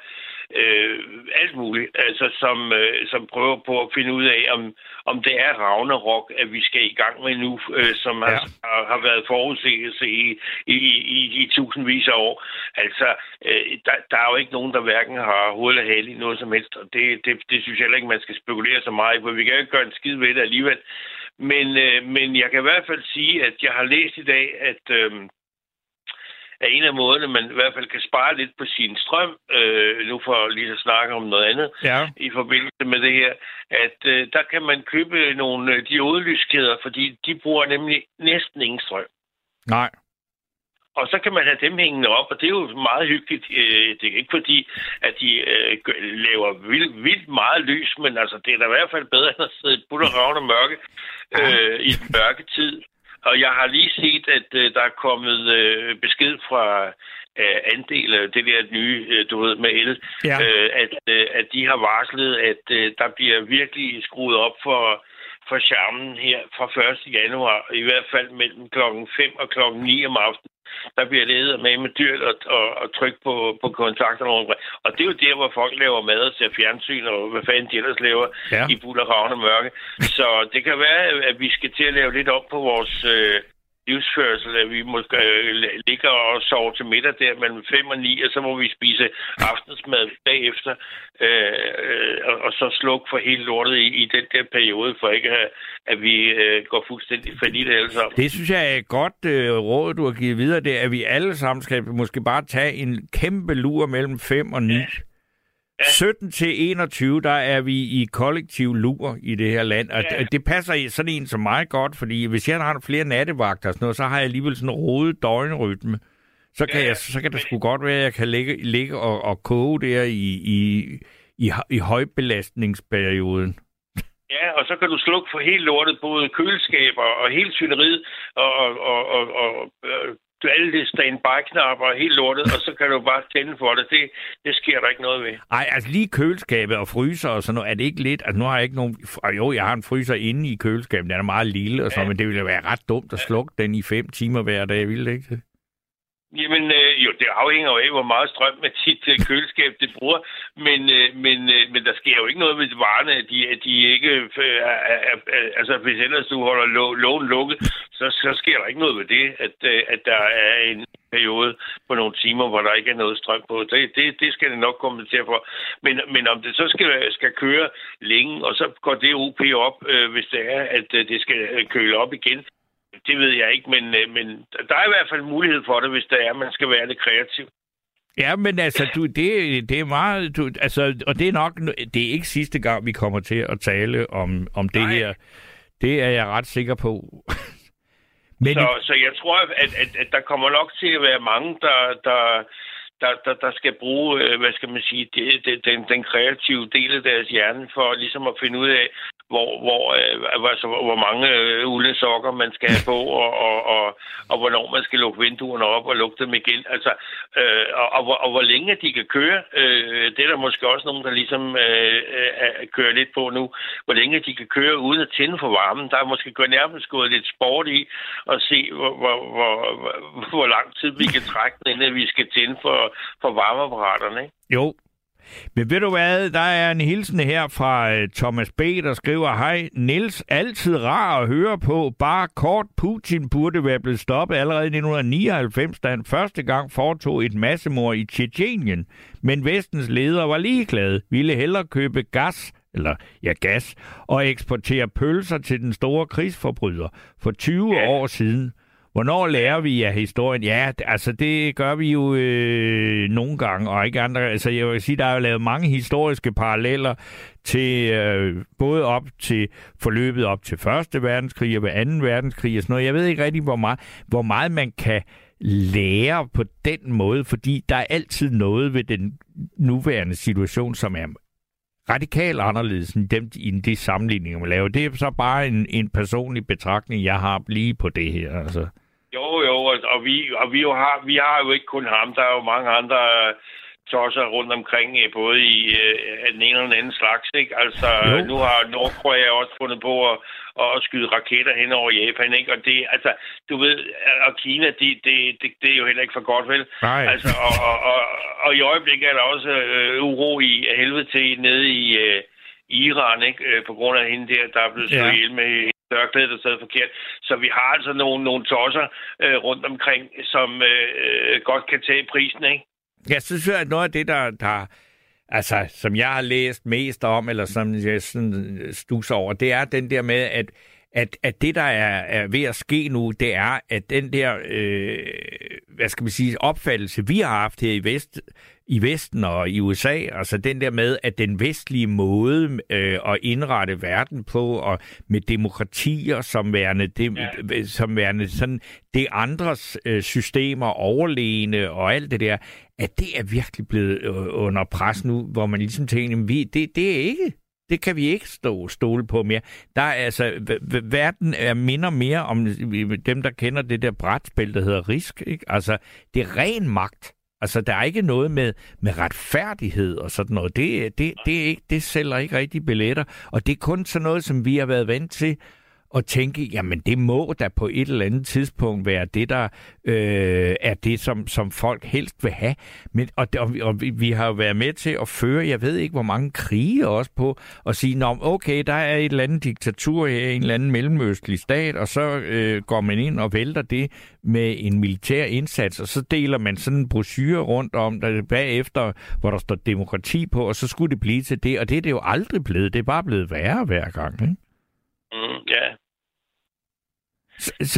Øh, alt muligt, altså som, øh, som prøver på at finde ud af, om, om det er Ragnarok, at vi skal i gang med nu, øh, som ja. har, har været forudsigelse i, i, i, i tusindvis af år. Altså, øh, der, der er jo ikke nogen, der hverken har hoved eller hale i noget som helst, og det, det, det synes jeg heller ikke, man skal spekulere så meget i, for vi kan jo ikke gøre en skid ved det alligevel. Men, øh, men jeg kan i hvert fald sige, at jeg har læst i dag, at... Øh, er en af måderne, man i hvert fald kan spare lidt på sin strøm, øh, nu for lige at snakke om noget andet, ja. I forbindelse med det her, at øh, der kan man købe nogle diodelyskæder, fordi de bruger nemlig næsten ingen strøm. Nej. Og så kan man have dem hængende op, og det er jo meget hyggeligt. Det er ikke fordi, at de laver vildt, vildt meget lys, men altså, det er da i hvert fald bedre, end at sidde i butterravn og mørke øh, i den mørke tid. Og jeg har lige set, at øh, der er kommet øh, besked fra øh, andel af det der nye, øh, du ved, med el, ja. øh, at, øh, at de har varslet, at øh, der bliver virkelig skruet op for, for charmen her fra første januar, i hvert fald mellem klokken fem og klokken ni om aftenen. Der bliver ledet med med dyrt og, og, og tryk på, på kontakterne. Og det er jo der, hvor folk laver mad og ser fjernsyn, og hvad fanden de ellers laver ja. I buller, ravn og mørke. Så det kan være, at vi skal til at lave lidt op på vores øh, livsførsel, at vi måske øh, ligger og sover til middag der mellem fem og ni, og så må vi spise aftensmad bagefter, øh, øh, og, og så slukke for hele lortet i, i den der periode, for ikke at, at vi øh, går fuldstændig færdigt alle sammen. Det synes jeg er et godt øh, råd, du har givet videre, det er, at vi alle sammen skal måske bare tage en kæmpe lur mellem fem og ni. Ja. Ja. sytten til enogtyve, der er vi i kollektiv lur i det her land, og ja. Det passer sådan en som mig godt, fordi hvis jeg har flere nattevagter og sådan noget, så har jeg alligevel sådan en rodet døgnrytme. Så kan, ja. jeg, så kan det sgu godt være, at jeg kan ligge, ligge og, og koge der i, i, i, i højbelastningsperioden. Ja, og så kan du slukke for hele lortet, både køleskaber og hele syneriet og... og, og, og du alle det standby-knapper og helt lortet, og så kan du bare tænde for det. det. Det sker der ikke noget ved. Ej, altså lige køleskabet og fryser og sådan noget, er det ikke lidt... Altså nu har jeg ikke nogen... Jo, jeg har en fryser inde i køleskabet, den er meget lille og sådan, ja. Men det ville være ret dumt at slukke ja. Den i fem timer hver dag, ville det ikke det? Jamen, øh, jo, det afhænger jo af, hvor meget strøm med dit øh, køleskab det bruger, men, øh, men, øh, men der sker jo ikke noget med varerne, at de, de ikke... Øh, øh, altså, hvis ellers du holder lågen lukket, så, så sker der ikke noget ved det, at, øh, at der er en periode på nogle timer, hvor der ikke er noget strøm på. Det, det, det skal det nok kompensere for. Men, men om det så skal, skal køre længe, og så går det O P op, øh, hvis det er, at øh, det skal køle op igen. Det ved jeg ikke, men, men der er i hvert fald mulighed for det, hvis der er, man skal være lidt kreativ. Ja, men altså, du, det, det er meget... Du, altså, og det er nok... Det er ikke sidste gang, vi kommer til at tale om, om det her. Det er jeg ret sikker på. men så, det... så jeg tror, at, at, at der kommer nok til at være mange, der... der Der, der, der skal bruge, hvad skal man sige, den, den, den kreative del af deres hjerne for ligesom at finde ud af, hvor, hvor, altså, hvor mange uldsokker man skal have på, og, og, og, og hvornår man skal lukke vinduerne op og lukke dem igen. Altså, øh, og, og, og, og hvor længe de kan køre, øh, det er der måske også nogen, der ligesom øh, øh, kører lidt på nu. Hvor længe de kan køre uden at tænde for varmen. Der er måske gået nærmest gået lidt sport i at se, hvor, hvor, hvor, hvor lang tid vi kan trække den, inden vi skal tænde for for varmeapparaterne, ikke? Jo. Men ved du hvad, der er en hilsen her fra Thomas B., der skriver: Hej, Niels, altid rar at høre på. Bare kort, Putin burde være blevet stoppet allerede i nitten nioghalvfems, da han første gang foretog et massemord i Tsjetjenien. Men Vestens ledere var ligeglade. Ville hellere købe gas, eller ja, gas, og eksportere pølser til den store krigsforbryder for tyve ja. år siden. Hvornår lærer vi af historien? Ja, altså det gør vi jo øh, nogle gange, og ikke andre. Altså jeg vil sige, der er jo lavet mange historiske paralleller til øh, både op til forløbet op til første verdenskrig og ved anden verdenskrig og sådan noget. Jeg ved ikke rigtig, hvor meget, hvor meget man kan lære på den måde, fordi der er altid noget ved den nuværende situation, som er radikalt anderledes end dem i de sammenligninger, man laver. Det er så bare en, en personlig betragtning, jeg har lige på det her. Altså. Jo, jo, og, vi, og vi, jo har, vi har jo ikke kun ham. Der er jo mange andre tosser rundt omkring, både i øh, den ene og den anden slags, ikke? Altså, jo. Nu har Nordkorea også fundet på at, at skyde raketter hen over Japan, ikke? Og det, altså, du ved, og Kina, det de, de, de er jo heller ikke for godt, vel? Nej. Altså, og, og, og, og i øjeblikket er der også øh, uro i helvede til nede i øh, Iran, ikke? Øh, på grund af hende der, der er blevet slået ihjel med dørklædet, der sad forkert. Så vi har altså nogle, nogle tosser øh, rundt omkring, som øh, godt kan tage prisen, ikke? Jeg synes jo, at noget af det, der, der, altså, som jeg har læst mest om, eller som jeg sådan stusser over, det er den der med, at, at, at det, der er, er ved at ske nu, det er, at den der øh, hvad skal man sige, opfattelse, vi har haft her i, vest, i Vesten og i U S A, altså den der med, at den vestlige måde øh, at indrette verden på, og med demokratier som værende, dem, ja. som værende sådan, det andres øh, systemer, overlegne og alt det der, at det er virkelig blevet under pres nu, hvor man ligesom tænker, vi det, det er ikke, det kan vi ikke stå stole på mere. Der er altså, verden er minder mere om dem, der kender det der brætspil, der hedder risk, ikke? Altså, det er ren magt. Altså, der er ikke noget med, med retfærdighed og sådan noget. Det, det, det, er ikke, det sælger ikke rigtig billetter, og det er kun sådan noget, som vi har været vant til, og tænke, jamen det må da på et eller andet tidspunkt være det, der øh, er det, som, som folk helst vil have. Men, og, og, og vi, vi har jo været med til at føre, jeg ved ikke, hvor mange krige også på, og sige, nå, okay, der er et eller andet diktatur her, en eller anden mellemøstlig stat, og så øh, går man ind og vælter det med en militær indsats, og så deler man sådan en brochure rundt om, der bagefter, hvor der står demokrati på, og så skulle det blive til det, og det er det jo aldrig blevet, det er bare blevet værre hver gang, ikke? Mm, ja.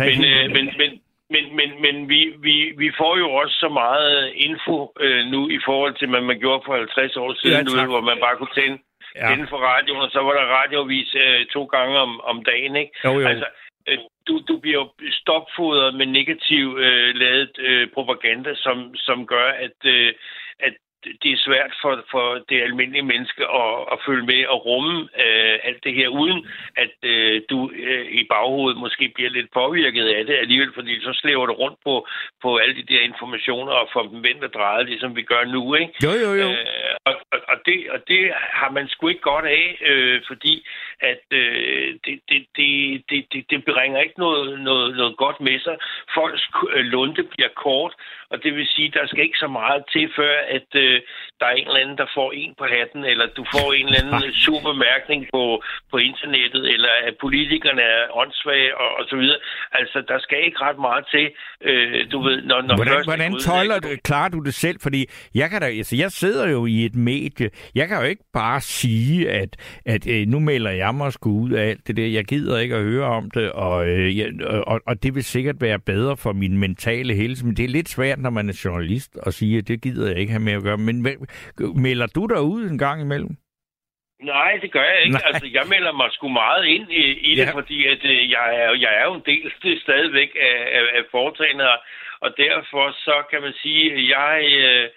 Men, øh, men, men, men, men, men vi, vi, vi får jo også så meget info øh, nu i forhold til, hvad man gjorde for halvtreds år siden, ja, nu, hvor man bare kunne tænde, ja. tænde for radioen, og så var der radioavis øh, to gange om, om dagen, ikke? Jo, jo. Altså, øh, du, du bliver jo stopfodret med negativ øh, ladet øh, propaganda, som, som gør, at, øh, at det er svært for, for det almindelige menneske at, at følge med og rumme øh, alt det her, uden at øh, du øh, i baghovedet måske bliver lidt påvirket af det alligevel, fordi så slæver du rundt på, på alle de der informationer og får dem vendt og drejet, ligesom vi gør nu, ikke? Jo, jo, jo. Øh, og, og, det, og det har man sgu ikke godt af, øh, fordi at øh, det, det, det, det, det bringer ikke noget, noget, noget godt med sig. Folks lunte bliver kort, og det vil sige, at der skal ikke så meget til, før at øh, der er en eller anden, der får en på hatten, eller du får en eller anden supermærkning på, på internettet, eller at politikerne er åndssvage, og, og så videre. Altså, der skal ikke ret meget til, øh, du ved, når, når hvordan, først... Hvordan tøjler du, klarer du det selv? Fordi jeg, kan da, altså, jeg sidder jo i et medie. Jeg kan jo ikke bare sige, at, at øh, nu melder jeg mig sgu ud af alt det der. Jeg gider ikke at høre om det, og, øh, jeg, og, og det vil sikkert være bedre for min mentale helse, men det er lidt svært, når man er journalist, og siger, at det gider jeg ikke have med at gøre. Men melder du dig ud en gang imellem? Nej, det gør jeg ikke. Nej. Altså, jeg melder mig sgu meget ind i, i ja. det, fordi at, jeg, er, jeg er jo en del stadigvæk af, af, af foretagende, og derfor så kan man sige, at jeg... Øh,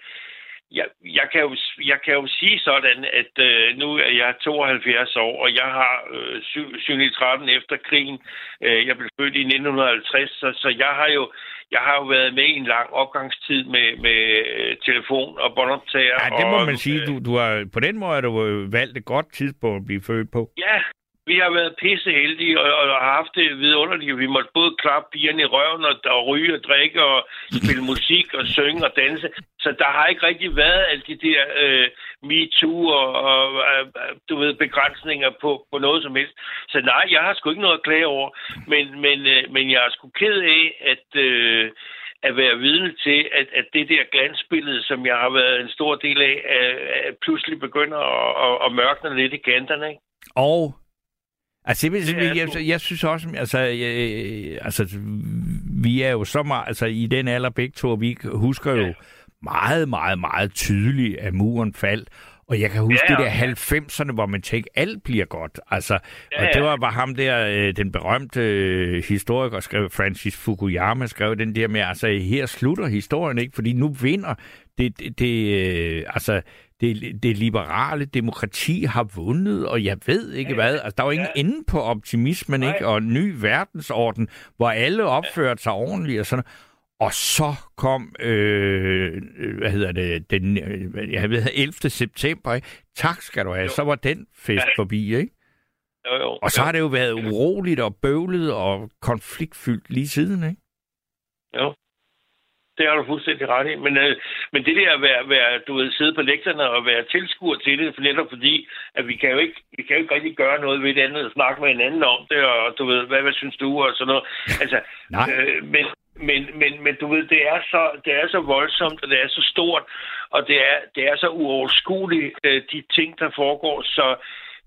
Jeg, jeg, kan jo, jeg kan jo sige sådan, at øh, nu er jeg tooghalvfjerds år, og jeg har øh, syv tretten efter krigen. Øh, jeg blev født i nitten halvtreds, så, så jeg, har jo, jeg har jo været med i en lang opgangstid med, med telefon og båndoptager. Ja, det må og, man sige. Du, du har, på den måde har du valgt et godt tidspunkt at blive født på. Ja. Vi har været pisseheldige og, og har haft det vidunderligt. Vi måtte både klappe pigerne i røven og, og ryge og drikke og spille musik og synge og danse. Så der har ikke rigtig været alle de der øh, MeToo og, og du ved, begrænsninger på, på noget som helst. Så nej, jeg har sgu ikke noget at klage over. Men, men, øh, men jeg er sgu ked af, at... Øh, at være vidne til, at, at det der glansbillede, som jeg har været en stor del af, at, at pludselig begynder at, at, at mørkne lidt i kanterne, ikke? Og altså, jeg, jeg, jeg synes også, altså, jeg, altså, vi er jo så meget, altså, i den alder begge to, vi husker jo meget, meget, meget tydeligt, at muren faldt. Og jeg kan huske ja, ja. de der halvfemserne, hvor man tænkte, alt bliver godt. Altså, ja, ja. Og det var, var ham der, øh, den berømte øh, historiker, skrev, Francis Fukuyama, skrev den der med, altså, her slutter historien ikke, fordi nu vinder det, det, det øh, altså... Det, det liberale demokrati har vundet, og jeg ved ikke ja, hvad. Altså, der var ingen ja. ende på optimismen, ikke? Og en ny verdensorden, hvor alle opførte sig ordentligt og sådan. Og så kom, øh, hvad hedder det, den, jeg ved, ellevte september, ikke? Tak skal du have, jo. Så var den fest ja. forbi, ikke? Jo, jo. Og så har det jo været uroligt og bøvlet og konfliktfyldt lige siden, ikke? Jo. Det har du fuldstændig ret i. Men, øh, men det der at være, være, du ved, sidde på lægterne og være tilskuer til det, for netop fordi, at vi kan jo ikke, vi kan jo ikke rigtig gøre noget ved det andet, og snakke med hinanden om det, og du ved, hvad, hvad synes du, og sådan noget. Altså, øh, men, men, men, men du ved, det er, så, det er så voldsomt, og det er så stort, og det er, det er så uoverskueligt, øh, de ting, der foregår, så...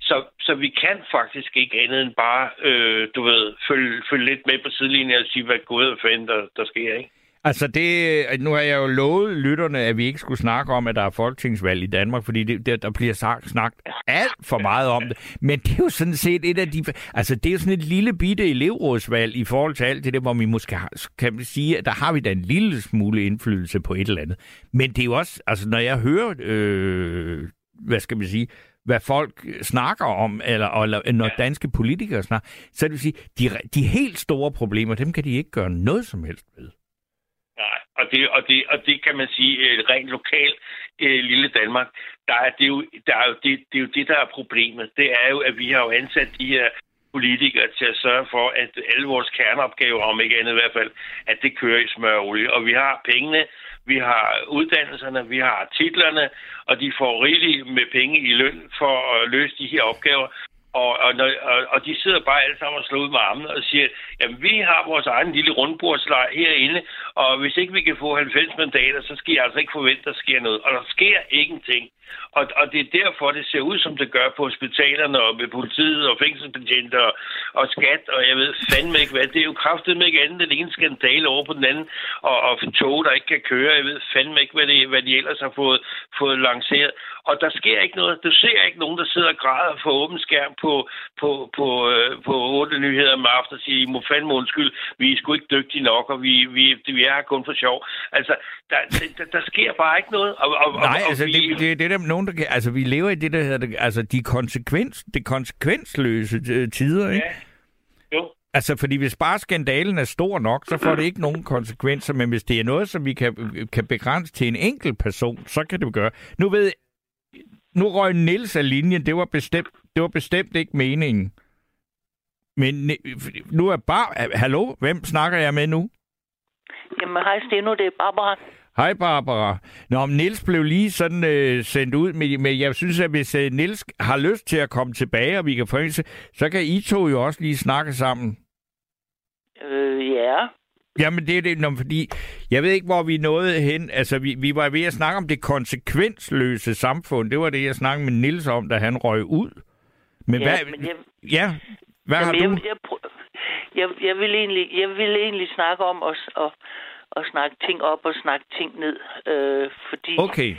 Så, så vi kan faktisk ikke andet end bare, øh, du ved, følge, følge lidt med på sidelinjen og sige, hvad gode fanden der, der sker, ikke? Altså, det, nu har jeg jo lovet lytterne, at vi ikke skulle snakke om, at der er folketingsvalg i Danmark, fordi det, der, der bliver sagt, snakket alt for meget om det. Men det er jo sådan set et af de... Altså, det er jo sådan et lille bitte elevrådsvalg i forhold til alt det der, hvor vi måske har, kan sige, at der har vi da en lille smule indflydelse på et eller andet. Men det er jo også... Altså, når jeg hører... Øh, hvad skal man sige... hvad folk snakker om, eller, eller når danske politikere snakker, så det vil sige, de, de helt store problemer, dem kan de ikke gøre noget som helst ved. Nej, og det, og det, og det kan man sige, rent lokalt, lille Danmark, der er det, jo, der er jo det, det er jo det, der er problemet. Det er jo, at vi har jo ansat de her politikere til at sørge for, at alle vores kerneopgaver, om ikke andet i hvert fald, at det kører i smør og olie. Og vi har pengene, vi har uddannelserne, vi har titlerne, og de får rigeligt med penge i løn for at løse de her opgaver. Og, og, og, og de sidder bare alle sammen og slår ud med armene og siger, jamen vi har vores egen lille rundbordslej herinde, og hvis ikke vi kan få halvfems mandater, så skal jeg altså ikke forvente, at der sker noget. Og der sker ingenting. Og, og det er derfor, det ser ud, som det gør på hospitalerne og med politiet og fængselsbetjente og, og skat, og jeg ved fandme ikke hvad. Det er jo kraftedeme ikke andet end en skandale over på den anden, og, og tog, der ikke kan køre. Jeg ved fandme ikke, hvad, det, hvad de ellers har fået, fået lanceret. Og der sker ikke noget. Du ser ikke nogen, der sidder og græder for åben skærm på, på, på, øh, på otte nyheder om aftenen og siger, I må fandme undskyld, vi er sgu ikke dygtige nok, og vi, vi, vi jeg er kun for sjov. Altså, der, der, der sker bare ikke noget. Og, og, Nej, og, altså, og vi... det, det, det er der nogen, der kan... Altså, vi lever i det, der hedder... Altså, de konsekvens, det konsekvensløse tider, ikke? Ja. Jo. Altså, fordi hvis bare skandalen er stor nok, så får det ikke nogen konsekvenser, men hvis det er noget, som vi kan, kan begrænse til en enkelt person, så kan det gøre. Nu ved nu røg Niels af linjen, det var bestemt, det var bestemt ikke meningen. Men nu er bare... Hallo, hvem snakker jeg med nu? Jamen, hej Steno, det er Barbara. Hej Barbara. Nå, Niels blev lige sådan øh, sendt ud, men, men jeg synes, at hvis øh, Niels har lyst til at komme tilbage, og vi kan forhænge, så kan I to jo også lige snakke sammen. Øh, ja. Jamen, det er det, nå, fordi jeg ved ikke, hvor vi nåede hen. Altså, vi, vi var ved at snakke om det konsekvensløse samfund. Det var det, jeg snakkede med Niels om, da han røg ud. Men ja, hvad... Men jeg... Ja, hvad jamen, har du... Jeg, jeg, prø- jeg, jeg, vil egentlig, jeg vil egentlig snakke om at... at og snakke ting op og snakke ting ned, øh, fordi okay.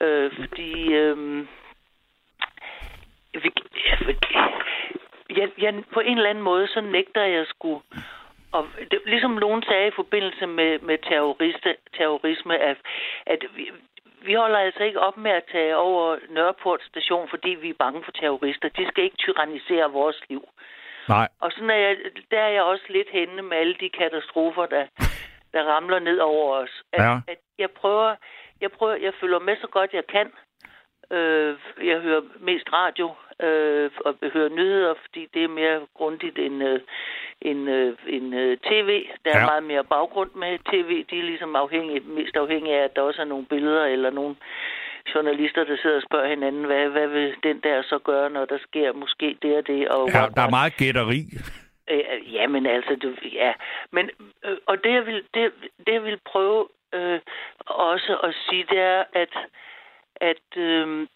øh, fordi øh, jeg, jeg på en eller anden måde så nægter jeg sgu, og det, ligesom nogen sagde i forbindelse med med terrorisme, at at vi, vi holder altså ikke op med at tage over Nørreport station, fordi vi er bange for terrorister. De skal ikke tyrannisere vores liv. Nej. Og sådan er jeg, der er jeg også lidt henne med alle de katastrofer der der ramler ned over os. At, ja. at jeg prøver, jeg prøver, jeg følger med så godt jeg kan. Øh, jeg hører mest radio øh, og hører nyheder, fordi det er mere grundigt end, øh, end, øh, end øh, tv. Der ja. er meget mere baggrund med tv. De er ligesom afhængige, mest afhængige af, at der også er nogle billeder eller nogle journalister, der sidder og spørger hinanden, hvad, hvad vil den der så gøre, når der sker måske det og det. Og ja, der er meget gætteri. Øh, ja, men altså, du, ja. Men, øh, og det jeg vil, det, det, jeg vil prøve øh, også at sige, det er, at, at øh,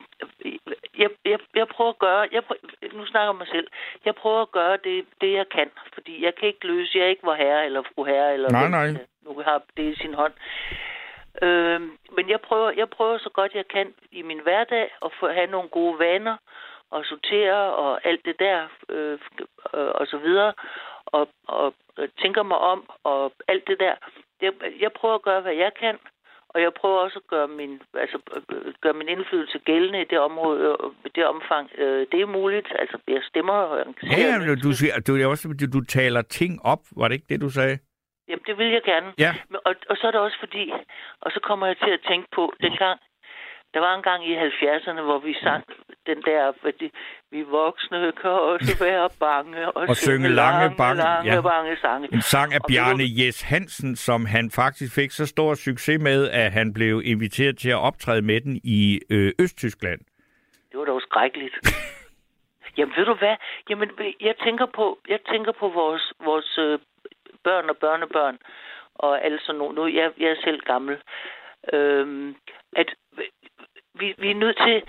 jeg, jeg, jeg prøver at gøre, jeg prøver, nu snakker jeg mig selv, jeg prøver at gøre det, det, jeg kan, fordi jeg kan ikke løse, jeg er ikke vor herre eller fru herre, eller nej, hvem, nej. Nu har det i sin hånd. Øh, men jeg prøver, jeg prøver så godt, jeg kan i min hverdag at få, have nogle gode vaner, og sortere og alt det der, øh, øh, og så videre, og, og tænker mig om, og alt det der. Jeg, jeg prøver at gøre, hvad jeg kan, og jeg prøver også at gøre min, altså, gøre min indflydelse gældende i det område, det omfang, øh, det er muligt. Altså, jeg stemmer og engagerer mig. Ja, du, du, også, du taler ting op, var det ikke det, du sagde? Jamen, det vil jeg gerne. Ja. Og, og så er det også fordi, og så kommer jeg til at tænke på dengang, der var en gang i halvfjerdserne, hvor vi sang den der, fordi vi voksne kan også være bange. Og, og synge lange, lange, bange, lange, ja. bange sange. En sang af og Bjarne var... Jes Hansen, som han faktisk fik så stor succes med, at han blev inviteret til at optræde med den i øh, Østtyskland. Det var dog skrækkeligt. Jamen ved du hvad? Jamen, jeg tænker på, jeg tænker på vores, vores øh, børn og børnebørn, og alle sådan nogle. Nu, jeg, jeg er selv gammel. Øhm, at... Vi, vi er nødt til...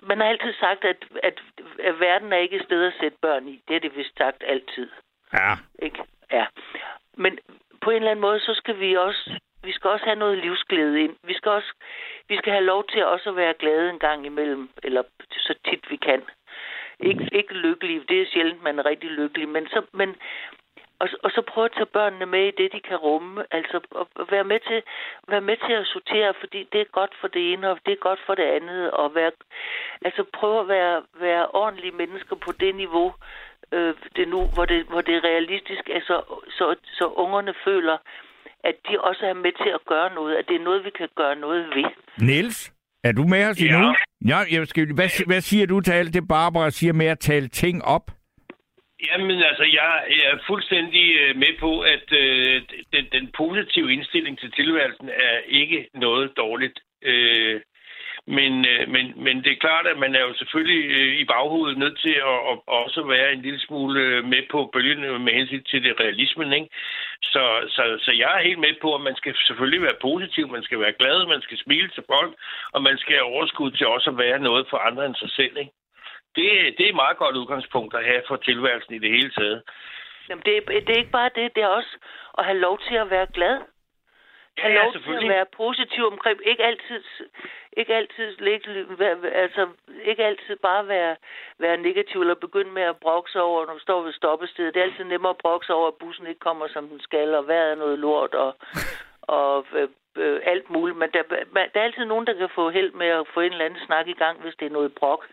Man har altid sagt, at, at, at verden er ikke et sted at sætte børn i. Det er det vist sagt altid. Ja. Ikke? Ja. Men på en eller anden måde, så skal vi også... Vi skal også have noget livsglæde ind. Vi skal også... Vi skal have lov til også at være glade en gang imellem. Eller så tit vi kan. Ikke, ikke lykkelige. Det er sjældent, man er rigtig lykkelig. Men så... Men, Og, og så prøve at tage børnene med i det, de kan rumme. Altså at være med til, være med til at sortere, fordi det er godt for det ene, og det er godt for det andet. Og være, altså prøve at være, være ordentlige mennesker på det niveau, øh, det nu, hvor det, hvor det er realistisk. Altså, så, så ungerne føler, at de også er med til at gøre noget. At det er noget, vi kan gøre noget ved. Niels, er du med os endnu? Ja. Ja, jeg skal, hvad, hvad siger du til alt det, Barbara siger med at tale ting op? Jamen altså, jeg er fuldstændig med på, at øh, den, den positive indstilling til tilværelsen er ikke noget dårligt. Øh, men, øh, men, men det er klart, at man er jo selvfølgelig øh, i baghovedet nødt til at, at også være en lille smule med på bølgen med hensyn til det realismen, ikke? Så, så, så jeg er helt med på, at man skal selvfølgelig være positiv, man skal være glad, man skal smile til folk, og man skal have overskud til også at være noget for andre end sig selv, ikke? Det, det er et meget godt udgangspunkt at have for tilværelsen i det hele taget. Jamen, det, det er ikke bare det. Det er også at have lov til at være glad. Have ja, lov til at være positiv omkring. Ikke altid, ikke altid, altså, ikke altid bare være, være negativ eller begynde med at brokse over, når du står ved stoppestedet. Det er altid nemmere at brokse over, at bussen ikke kommer, som den skal, og vejret er noget lort, og og øh, alt muligt. Men der, der er altid nogen, der kan få held med at få en eller anden snak i gang, hvis det er noget brok.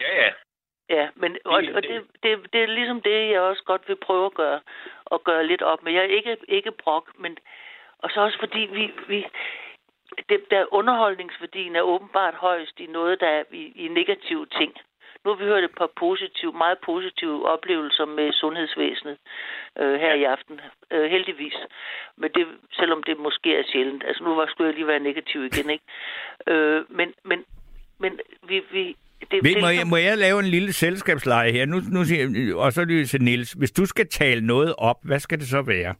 Ja, ja. Ja, men og, og det, det, det er ligesom det, jeg også godt vil prøve at gøre, at gøre lidt op med. Jeg er ikke, ikke brok, men og så også fordi vi... vi det, der underholdningsværdien er åbenbart højst i noget, der er i, i negative ting. Nu har vi hørt et par positive, meget positive oplevelser med sundhedsvæsenet øh, her i aften. Øh, heldigvis. Men det, selvom det måske er sjældent. Altså nu var, skulle jeg lige være negativ igen, ikke? Øh, men, men, men vi... vi det, Ved, det, må, jeg, må jeg lave en lille selskabsleje her? Nu, nu siger, og så lyder til Niels. Hvis du skal tale noget op, hvad skal det så være?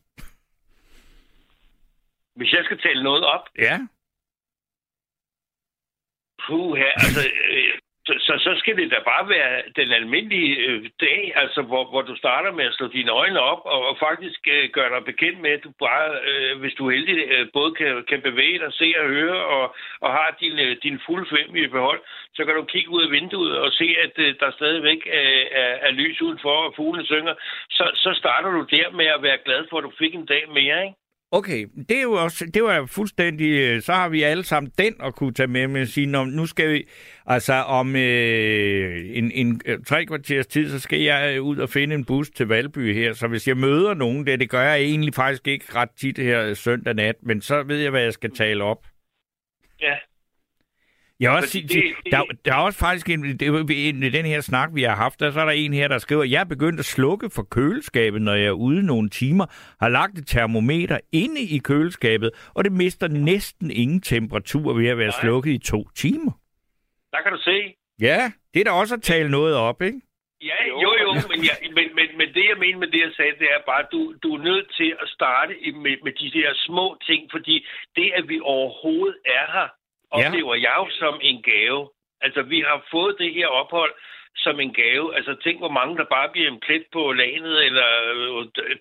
Hvis jeg skal tale noget op? Ja. Puh, ja, altså, øh, så, så, så skal det da bare være den almindelige øh, dag, altså, hvor, hvor du starter med at slå dine øjne op, og, og faktisk øh, gør dig bekendt med, at du bare, øh, hvis du er heldig, øh, både kan, kan bevæge dig, se og høre, og, og har din, øh, din fulde fem i behold, så kan du kigge ud af vinduet og se, at øh, der stadigvæk øh, er, er lys udenfor, og fuglene synger. Så, så starter du der med at være glad for, at du fik en dag mere, ikke? Okay, det er jo også, det var fuldstændig, så har vi alle sammen den at kunne tage med, men sige, nu skal vi, altså om øh, en, en tre kvarters tid, så skal jeg ud og finde en bus til Valby her, så hvis jeg møder nogen der, det gør jeg egentlig faktisk ikke ret tit her søndag nat, men så ved jeg, hvad jeg skal tale op. Ja. Jeg også sige, det, der, der er også faktisk en, i den her snak, vi har haft, der så er der en her, der skriver, jeg er begyndt at slukke for køleskabet, når jeg er ude nogle timer, har lagt et termometer inde i køleskabet, og det mister næsten ingen temperatur ved at være nej. Slukket i to timer. Der kan du se. Ja, det er da også at tale noget op, ikke? Ja, jo, jo, men, jeg, men, men, men det, jeg mener med det, jeg sagde, det er bare, at du, du er nødt til at starte med, med de der små ting, fordi det, at vi overhovedet er her, og ja. Det var jeg jo som en gave. Altså, vi har fået det her ophold som en gave. Altså, tænk, hvor mange der bare bliver en plet på landet, eller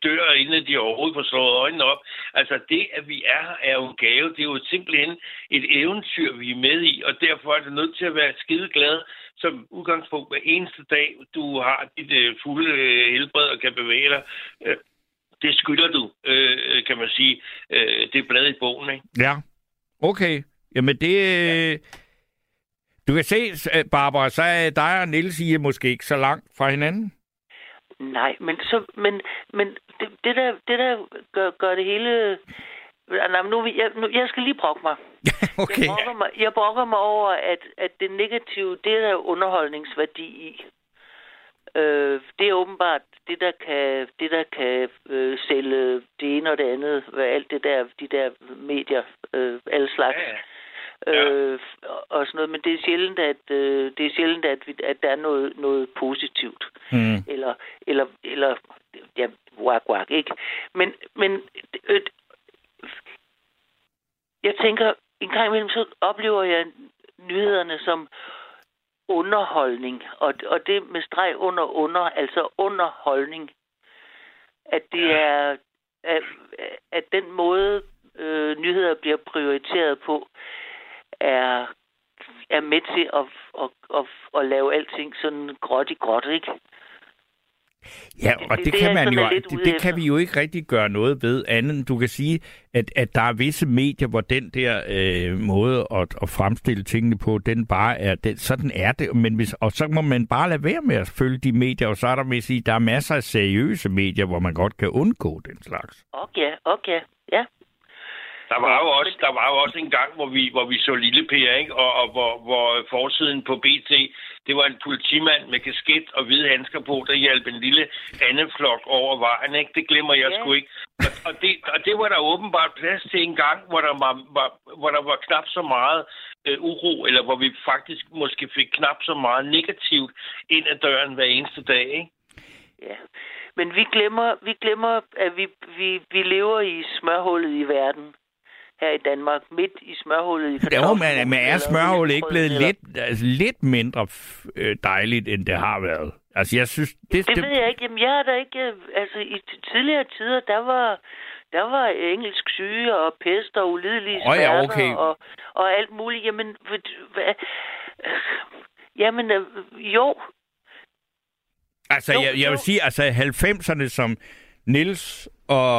dør, inden de overhovedet får slået øjnene op. Altså, det, at vi er her, er jo en gave. Det er jo simpelthen et eventyr, vi er med i, og derfor er det nødt til at være skideglad som udgangspunkt hver eneste dag, du har dit øh, fulde øh, helbred og kan bevæge dig. Øh, det skylder du, øh, kan man sige. Øh, det er bladet i bogen, ikke? Ja, okay. Jamen det... Ja. Du kan se, Barbara, så er dig og Niels I er måske ikke så langt fra hinanden. Nej, men, så, men, men det, det, der, det der gør, gør det hele... Nej, nu, jeg, nu, jeg skal lige brokke mig. Okay. Jeg brokker mig, jeg brokker mig over, at, at det negative, det der er underholdningsværdi i. Øh, det er åbenbart det, der kan, det, der kan øh, sælge det ene og det andet. Alt det der, de der medier, øh, alle slags. Ja. Ja. Øh, og sådan noget, men det er sjældent, at øh, det er sjældent, at, vi, at der er noget, noget positivt mm. eller eller eller ja, wak wak ikke. Men men øh, jeg tænker en gang imellem så oplever jeg nyhederne som underholdning og og det med streg under under altså underholdning, at det ja. er at, at den måde øh, nyheder bliver prioriteret på er, er med til at, at, at, at, at lave alting sådan gråt i gråt, ikke? Ja, og det, det, det kan man jo, det, det kan vi jo ikke rigtig gøre noget ved andet. Du kan sige, at, at der er visse medier, hvor den der øh, måde at, at fremstille tingene på, den bare er, den, sådan er det. Men hvis, og så må man bare lade være med at følge de medier, og så er der med at sige, der er masser af seriøse medier, hvor man godt kan undgå den slags. Okay, okay, ja. Der var jo også, der var jo også en gang, hvor vi, hvor vi så Lille Per, ikke? Og, og hvor, hvor forsiden på B T, det var en politimand med kasket og hvide handsker på, der hjalp en lille andeflok over vejen, ikke? Det glemmer jeg yeah. sgu ikke. Og, og, det, og det var der åbenbart plads til en gang, hvor der var, var, hvor der var knap så meget øh, uro, eller hvor vi faktisk måske fik knap så meget negativt ind ad døren hver eneste dag, ikke? Ja, yeah. Men vi glemmer, vi glemmer at vi, vi, vi lever i smørhullet i verden. Her i Danmark, midt i smørhullet. I jo, men, men er smørhullet ikke blevet lidt, altså, lidt mindre dejligt, end det har været? Altså, jeg synes... Det, det, det ved jeg ikke. Jamen, jeg har da ikke... Altså, i tidligere tider, der var, der var engelsk syge og pest og ulidelige oh, ja, okay. og, og alt muligt. Jamen, hvad, jamen jo. Altså, jo, jeg, jeg vil jo. sige, altså halvfemserne som... Niels, og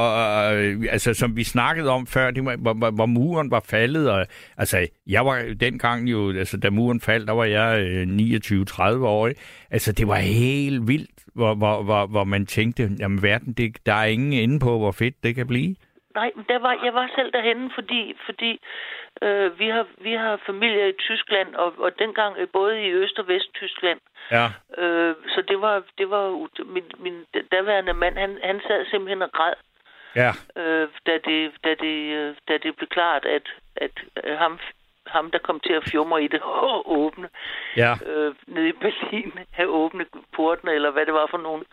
øh, altså, som vi snakkede om før, det var, hvor, hvor muren var faldet. Og, altså, jeg var dengang jo, altså, da muren faldt, der var jeg øh, niogtyve tredive år. Altså, det var helt vildt, hvor, hvor, hvor, hvor man tænkte, jamen verden, det, der er ingen inde på, hvor fedt det kan blive. Nej, der var, jeg var selv derhenne, fordi, fordi øh, vi, har, vi har familier i Tyskland, og, og dengang både i Øst- og Vest-Tyskland. Ja. Øh, så det var, det var min, min daværende mand, han, han sad simpelthen og græd, ja. øh, da, det, da, det, da det blev klart, at, at ham, ham, der kom til at fjumre i det, og åbne, ja. øh, nede i Berlin, have åbne porten, eller hvad det var for nogen.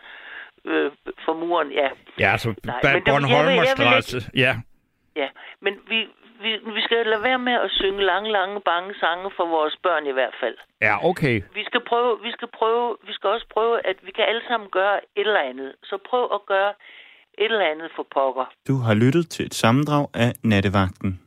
Øh, for muren, ja. Ja, så altså, Bornholmerstrasse, ja. Ja, men vi, vi, vi skal lade være med at synge lange, lange, bange sange for vores børn i hvert fald. Ja, okay. Vi skal prøve, vi skal prøve, vi skal også prøve, at vi kan alle sammen gøre et eller andet. Så prøv at gøre et eller andet for pokker. Du har lyttet til et sammendrag af Nattevagten.